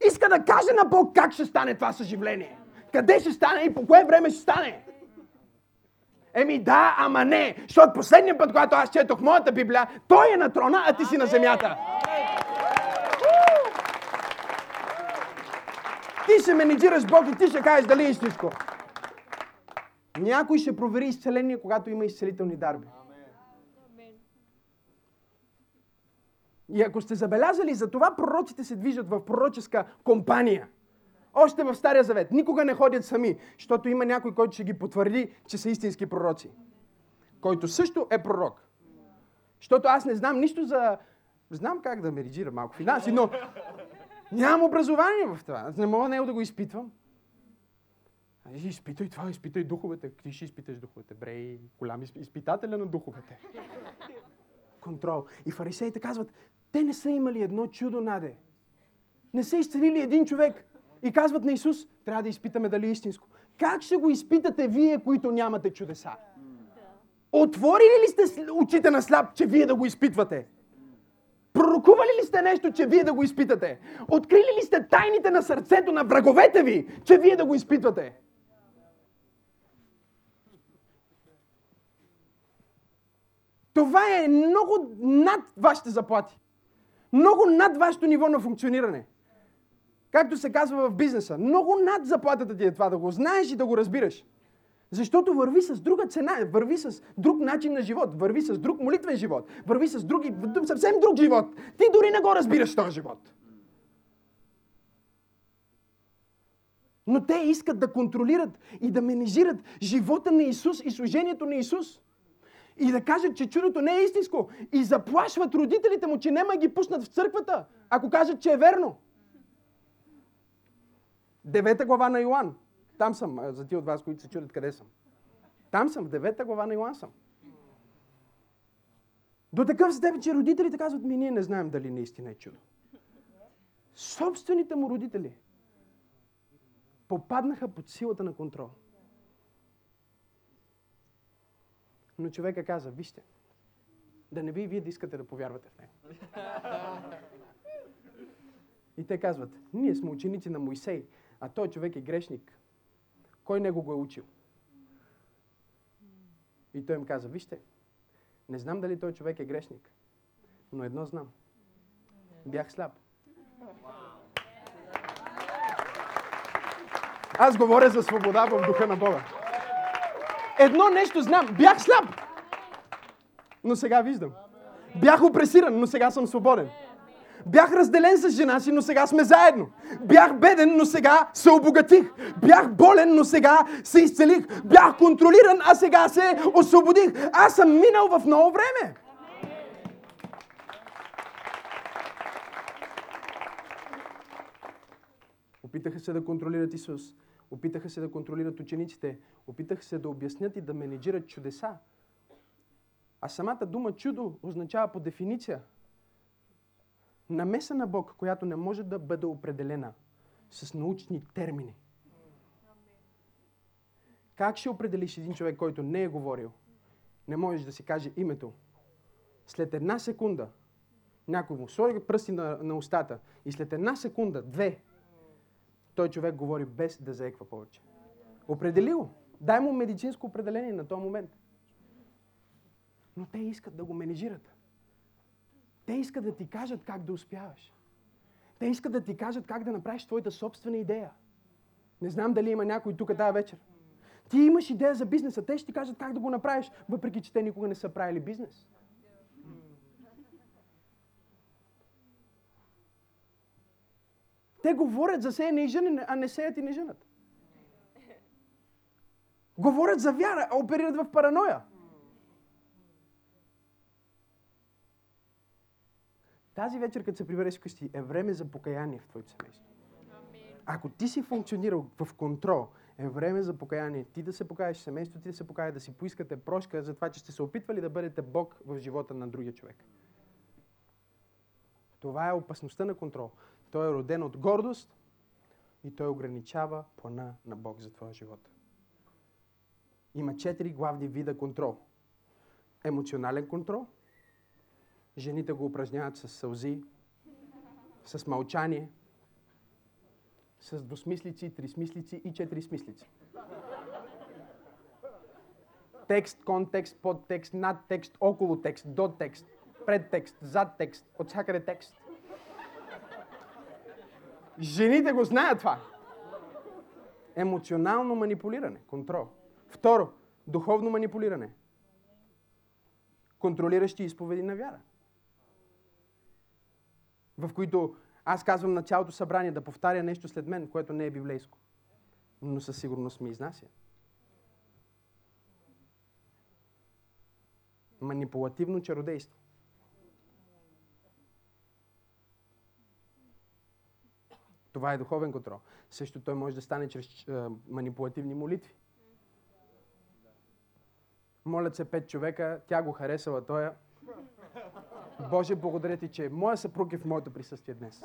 Иска да каже на Бог как ще стане това съживление. Къде ще стане и по кое време ще стане. Еми да, ама не. Защото последния път, когато аз четох моята Библия, той е на трона, а ти си на земята. Ти ще менеджираш Бог и ти ще кажеш дали е истинско. Някой ще провери изцеление, когато има изцелителни дарби. Амен. И ако сте забелязали, за това пророците се движат в пророческа компания. Още в Стария Завет. Никога не ходят сами, защото има някой, който ще ги потвърди, че са истински пророци. Който също е пророк. Защото аз не знам нищо за... Знам как да менеджирам малко финанси, но... Нямам образование в това. Аз не мога него да го изпитвам. Изпитай това, изпитай духовете. Ти ще изпиташ духовете. Брей, голям изпитателя на духовете. Контрол. И фарисеите казват, те не са имали едно чудо, Наде. Не са изцелили един човек. И казват на Исус, трябва да изпитаме дали е истинско. Как ще го изпитате вие, които нямате чудеса? Отворили ли сте очите на сляп, че вие да го изпитвате? Пророкували ли сте нещо, че вие да го изпитате? Открили ли сте тайните на сърцето на враговете ви, че вие да го изпитвате? Това е много над вашите заплати. Много над вашето ниво на функциониране. Както се казва в бизнеса. Много над заплатата ти е това да го знаеш и да го разбираш. Защото върви с друга цена, върви с друг начин на живот, върви с друг молитвен живот, върви с съвсем друг живот. Ти дори не го разбираш този живот. Но те искат да контролират и да менежират живота на Исус и служението на Исус. И да кажат, че чудото не е истинско. И заплашват родителите му, че няма ги пуснат в църквата, ако кажат, че е верно. 9 глава на Йоан. Там съм, за ти от вас, които се чудят къде съм. Там съм, в 9 глава на Йоан съм. До такъв степен, че родителите казват, ние не знаем дали наистина е чудо. Собствените му родители попаднаха под силата на контрол. Но човека каза, вижте, да не би и вие да искате да повярвате в него. И те казват, ние сме ученици на Мойсей, а той човек е грешник. Кой него го е учил? И той им каза, вижте, не знам дали той човек е грешник, но едно знам. Бях сляп. Аз говоря за свобода в духа на Бога. Едно нещо знам. Бях сляп, но сега виждам. Бях опресиран, но сега съм свободен. Бях разделен с жена си, но сега сме заедно. Бях беден, но сега се обогатих. Бях болен, но сега се изцелих. Бях контролиран, а сега се освободих. Аз съм минал в ново време. Опитаха се да контролират Исус. Опитаха се да контролират учениците. Опитаха се да обяснят и да менеджират чудеса. А самата дума чудо означава по дефиниция намеса на Бог, която не може да бъде определена с научни термини. Как ще определиш един човек, който не е говорил? Не можеш да си каже името. След една секунда някой му сложи пръсти на устата и след една секунда, две, той човек говори без да заеква повече. Определил. Дай му медицинско определение на този момент. Но те искат да го менеджират. Те искат да ти кажат как да успяваш. Те искат да ти кажат как да направиш твоята собствена идея. Не знам дали има някой тук тази вечер. Ти имаш идея за бизнеса, те ще ти кажат как да го направиш, въпреки че те никога не са правили бизнес. Те говорят за сеяне и жънене, а не сеят и не жънат. Говорят за вяра, а оперират в параноя. Тази вечер, като се прибереш вкъщи, е време за покаяние в твоето семейство. Ако ти си функционирал в контрол, е време за покаяние. Ти да се покаяш, семейството ти да се покая, да си поискате прошка за това, че сте се опитвали да бъдете Бог в живота на другия човек. Това е опасността на контрол. Той е роден от гордост и той ограничава плана на Бог за твоя живот. Има 4 главни вида контрол. Емоционален контрол. Жените го упражняват с сълзи, с мълчание, с двусмислици, трисмислици и 4 смислици. Текст, контекст, подтекст, надтекст, около текст, до текст, пред текст, зад текст, от всякъде текст. Жените го знаят това. Емоционално манипулиране, контрол. Второ, духовно манипулиране. Контролиращи изповеди на вяра. В които аз казвам на цялото събрание да повтаря нещо след мен, което не е библейско. Но със сигурност ми изнася. Манипулативно чародейство. Това е духовен контрол. Също той може да стане чрез манипулативни молитви. Молят се 5 човека, тя го харесала тоя. Боже, благодаря ти, че моя съпруг е в моето присъствие днес.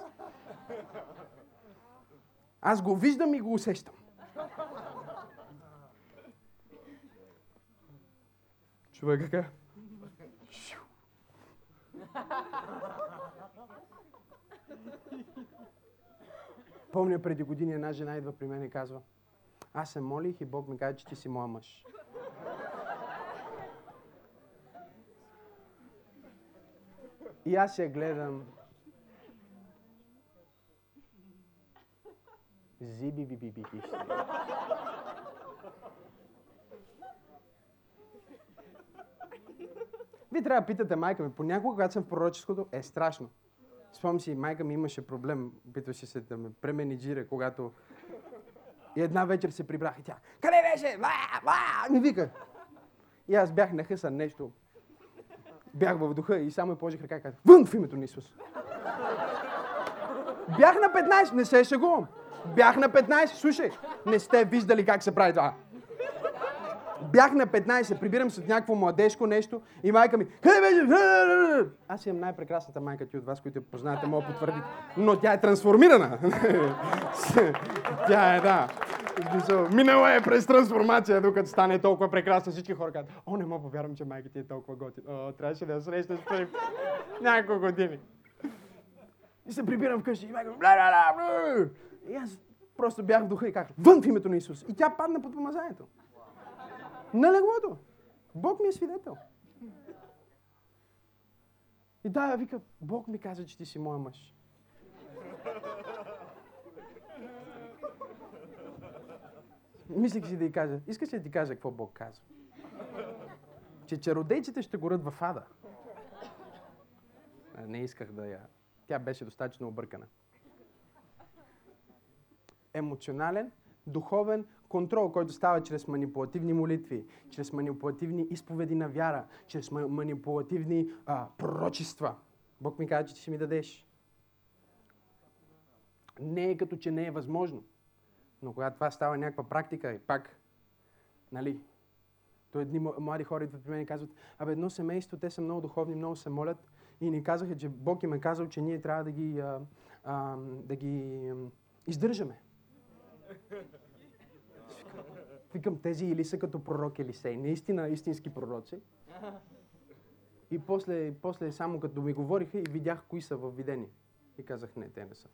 Аз го виждам и го усещам. Човека. Помня преди години една жена идва при мен и казва: аз се молих и Бог ми каза, че ти си моя мъж. И аз я гледам. Зиби-би-би-би. Вие трябва да питате майка ми. Понякога, когато съм в пророческото, е страшно. Спомням си, майка ми имаше проблем. Питваше се да ме пременеджира, когато... И една вечер се прибрах и тя: къде беше? Ми вика. И аз бях нахъсан нещо. Бях в духа и само я положих ръка и казах: вън в името на Исус! Бях на 15, не се шегувам. Бях на 15, слушай, не сте виждали как се прави това. Бях на 15, прибирам се от някакво младежко нещо и майка ми: къде беше? Аз имам най-прекрасната майка ти от вас, които я познавате, мога да потвърдите. Но тя е трансформирана. Тя е, да. Минала е през трансформация, докато стане толкова прекрасна. Всички хора казват: о, не мога повярвам, че майка ти е толкова готина. Трябваше да я срещнеш преди няколко години. И се прибирам вкъщи и майка: бля-бля-бля! И аз просто бях в духа и казах: вън в името на Исус! И тя падна под помазанието. На леглото. Бог ми е свидетел. И да, вика: Бог ми каза, че ти си моя мъж. Мислих си да й кажа: искаш ли да ти кажа какво Бог казва? Че чародейците ще горят в ада. Не исках да я... Тя беше достатъчно объркана. Емоционален, духовен контрол, който става чрез манипулативни молитви, чрез манипулативни изповеди на вяра, чрез манипулативни пророчества. Бог ми каза, че ти ще ми дадеш. не е като че не е възможно. Но когато това става някаква практика и пак, нали, то едни млади хора идват при мен и казват, абе едно семейство, те са много духовни, много се молят и ни казаха, че Бог им е казал, че ние трябва да ги, издържаме. Викам, тези или са като пророк Елисей, наистина истински пророци. И после само като ми говориха и видях кои са във видение. И казах, не, те не са.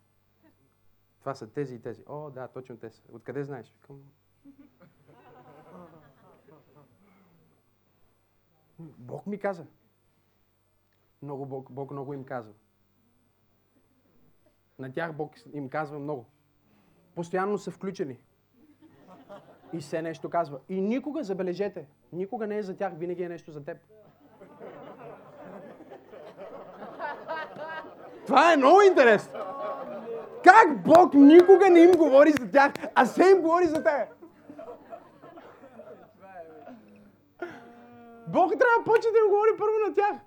Това са тези и тези. О, да, точно те са. Откъде знаеш? Викам... Бог ми каза. Много Бог много им казва. На тях Бог им казва много. Постоянно са включени. И все нещо казва. И никога, забележете, никога не е за тях, винаги е нещо за теб. Това е много интересно. Как Бог никога не им говори за тях, а се им говори за теб? Бог трябва да почне да им говори първо на тях.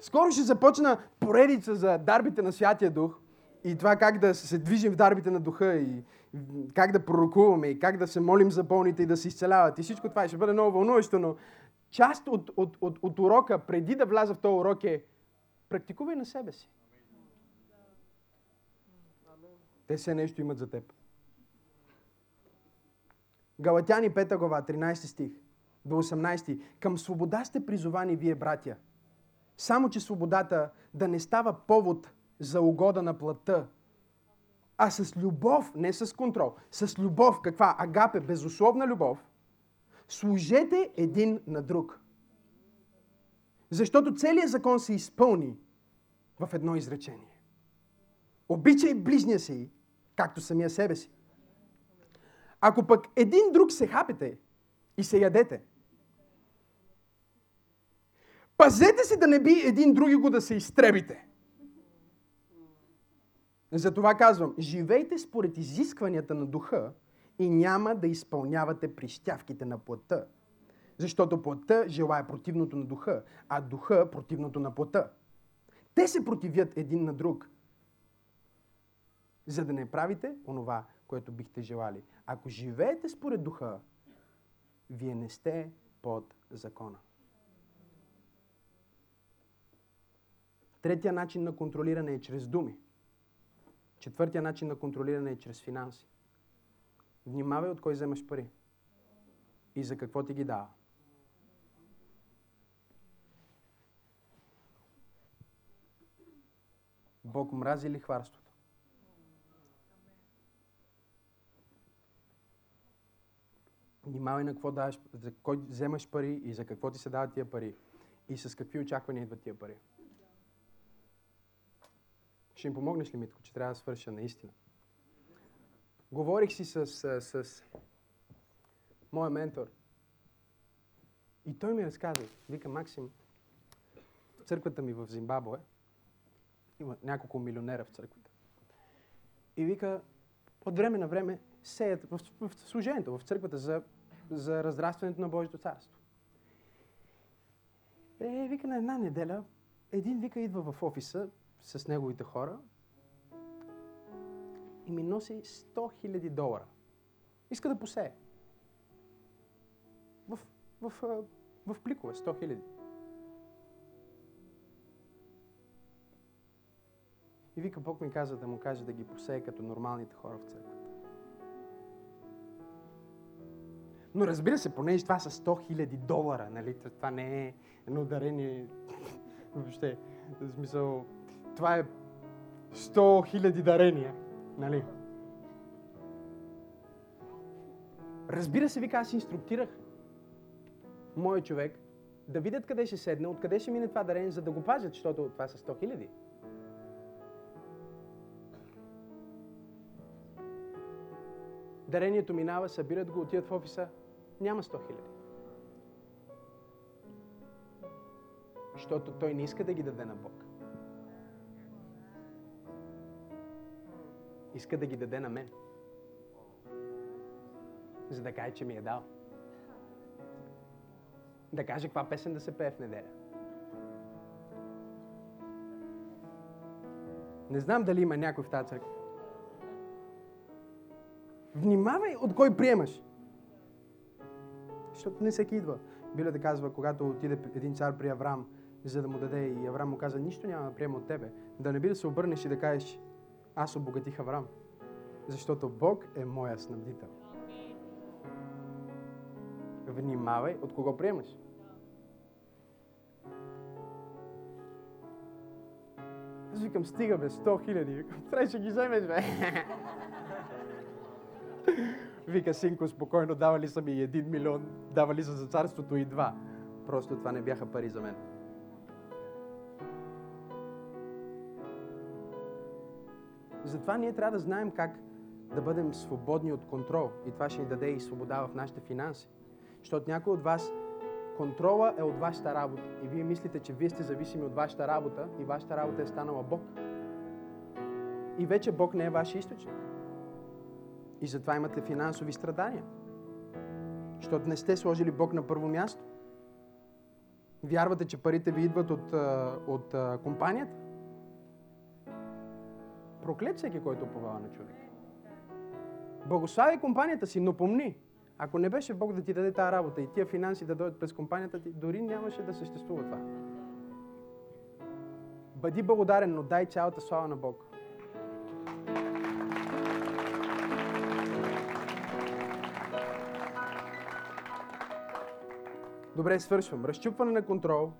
Скоро ще започна поредица за дарбите на Святия Дух и това как да се движим в дарбите на Духа и как да пророкуваме и как да се молим за болните и да се изцеляват. И всичко това ще бъде много вълнуващо, но част от урока, преди да вляза в този урок е практикувай на себе си. Те все нещо имат за теб. Галатяни 5 глава, 13 стих до 18. Към свобода сте призовани вие, братя. Само, че свободата да не става повод за угода на плътта, а с любов, не с контрол, с любов, каква? Агапе, безусловна любов, служете един на друг. Защото целият закон се изпълни в едно изречение. Обичай ближния си, както самия себе си. Ако пък един друг се хапете и се ядете, пазете се да не би един други го да се изтребите. Затова казвам, живейте според изискванията на духа и няма да изпълнявате прищявките на плътта. Защото плътта желае противното на духа, а духа противното на плътта. Те се противят един на друг, за да не правите онова, което бихте желали. Ако живеете според духа, вие не сте под закона. Третия начин на контролиране е чрез думи. Четвъртия начин на контролиране е чрез финанси. Внимавай от кой вземаш пари и за какво ти ги дава. Бог мрази лихварството. Внимавай на какво даваш, за кой вземаш пари и за какво ти се дават тия пари и с какви очаквания идват тия пари. Ще им помогнеш ли, Митко, че трябва да свърша наистина? Говорих си с моя ментор и той ми разказа, вика, Максим, в църквата ми в Зимбабве има няколко милионера в църквата. И вика, от време на време сеят в служението, в църквата за разрастването на Божието царство. Вика, на една неделя, един вика идва в офиса с неговите хора и ми носи $100,000. Иска да посее. В пликове 100,000. И вика, Бог ми каза да му каже да ги посее като нормалните хора в църквата. Но разбира се, понеже това са $100,000, нали? Това не е едно дарение въобще. В смисъл, това е 100,000 дарения. Нали? Разбира се, вика, аз инструктирах моя човек да видят къде ще седне, откъде ще мине това дарение, за да го пазят, защото това са 100,000. Дарението минава, събират го, отиват в офиса, няма 100,000. Защото той не иска да ги даде на Бог. Иска да ги даде на мен. За да каже, че ми е дал. Да каже каква песен да се пее в неделя. Не знам дали има някой в тази църква. Внимавай от кой приемаш. Защото не всеки идва. Библията казва, когато отиде един цар при Аврам, за да му даде, и Аврам му каза, нищо няма да приема от тебе. Да не би да се обърнеш и да кажеш, аз обогатих Аврам. Защото Бог е моя снабдител. Внимавай от кого приемаш. Аз викам, стига бе, 100 000. Викам, трябва ще ги вземеш бе. Вика, синко, спокойно, давали са ми 1 милион, давали са за царството и 2. Просто това не бяха пари за мен. Затова ние трябва да знаем как да бъдем свободни от контрол. И това ще ни даде и свобода в нашите финанси. Защото някой от вас, контрола е от вашата работа. И вие мислите, че вие сте зависими от вашата работа и вашата работа е станала Бог. И вече Бог не е ваш източник. И затова имате финансови страдания. Защото не сте сложили Бог на първо място. Вярвате, че парите ви идват от компанията. Проклет всеки, който уповава на човек. Благослави компанията си, но помни, ако не беше Бог да ти даде тази работа и тия финанси да дойдат през компанията ти, дори нямаше да съществува това. Бъди благодарен, но дай цялата слава на Бог. Добре, свършвам. Разчупване на контрол.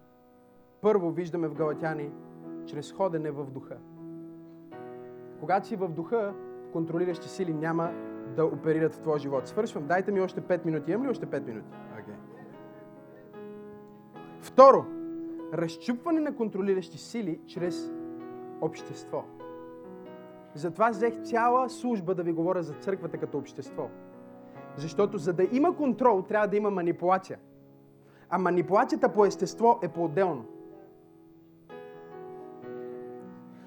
Първо виждаме в Галатяни чрез ходене в духа. Когато си в духа, контролиращи сили няма да оперират в твоя живот. Свършвам. Дайте ми още 5 минути. Имам ли още 5 минути? Окей. Второ. Разчупване на контролиращи сили чрез общество. Затова взех цяла служба да ви говоря за църквата като общество. Защото за да има контрол, трябва да има манипулация. А манипулацията по естество е по-отделно.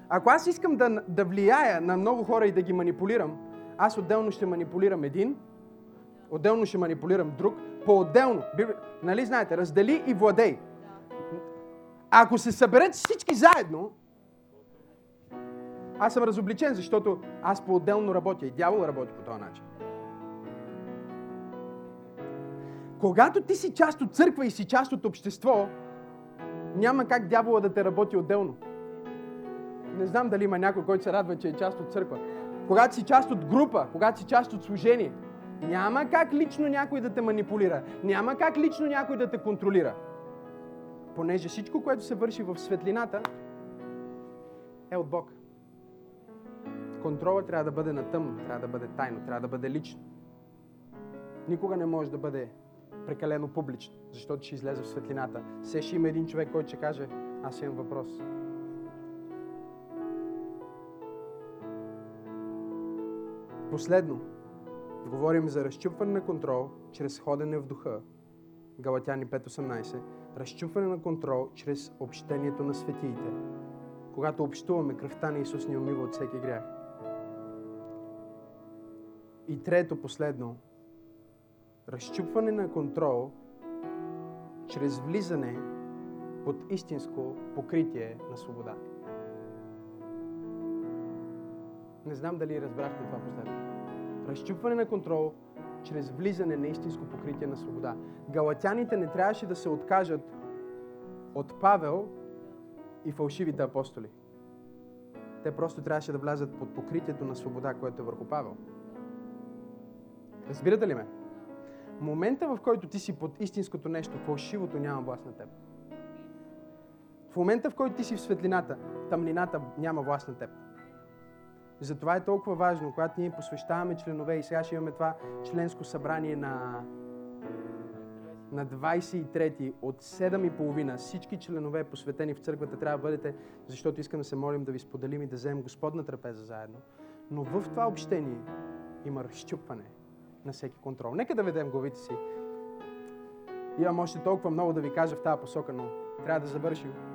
Ако аз искам да влияя на много хора и да ги манипулирам, аз отделно ще манипулирам един, отделно ще манипулирам друг, по-отделно. Нали знаете, раздели и владей. Ако се съберете всички заедно, аз съм разобличен, защото аз по-отделно работя и дявол работи по този начин. Когато ти си част от църква и си част от общество, няма как дявола да те работи отделно. Не знам дали има някой, който се радва, че е част от църква. Когато си част от група, когато си част от служение, няма как лично някой да те манипулира. Няма как лично някой да те контролира. Понеже всичко, което се върши в светлината, е от Бог. Контролът трябва да бъде на тъмно, трябва да бъде тайно, трябва да бъде лично. Никога не може да бъде прекалено публично, защото ще излезе в светлината. Все ще има един човек, който ще каже, аз имам въпрос. Последно, говорим за разчупване на контрол чрез ходене в духа. Галатяни 5:18. Разчупване на контрол чрез общението на светиите. Когато общуваме, кръвта на Исус ни умива от всеки грях. И трето, последно, разчупване на контрол чрез влизане под истинско покритие на свобода. Не знам дали разбрахте това последно. Разчупване на контрол чрез влизане на истинско покритие на свобода. Галатяните не трябваше да се откажат от Павел и фалшивите апостоли. Те просто трябваше да влязат под покритието на свобода, което е върху Павел. Разбирате ли ме? Момента, в който ти си под истинското нещо, фалшивото няма власт на теб. В момента, в който ти си в светлината, тъмнината няма власт на теб. Затова е толкова важно, когато ние посвещаваме членове, и сега ще имаме това членско събрание на 23 от 7:30. Всички членове, посветени в църквата, трябва да бъдете, защото искам да се молим да ви споделим и да вземем Господна трапеза заедно. Но в това общение има разчупване на всеки контрол. Нека да ведем главите си. Имам още толкова много да ви кажа в тази посока, но трябва да завършим.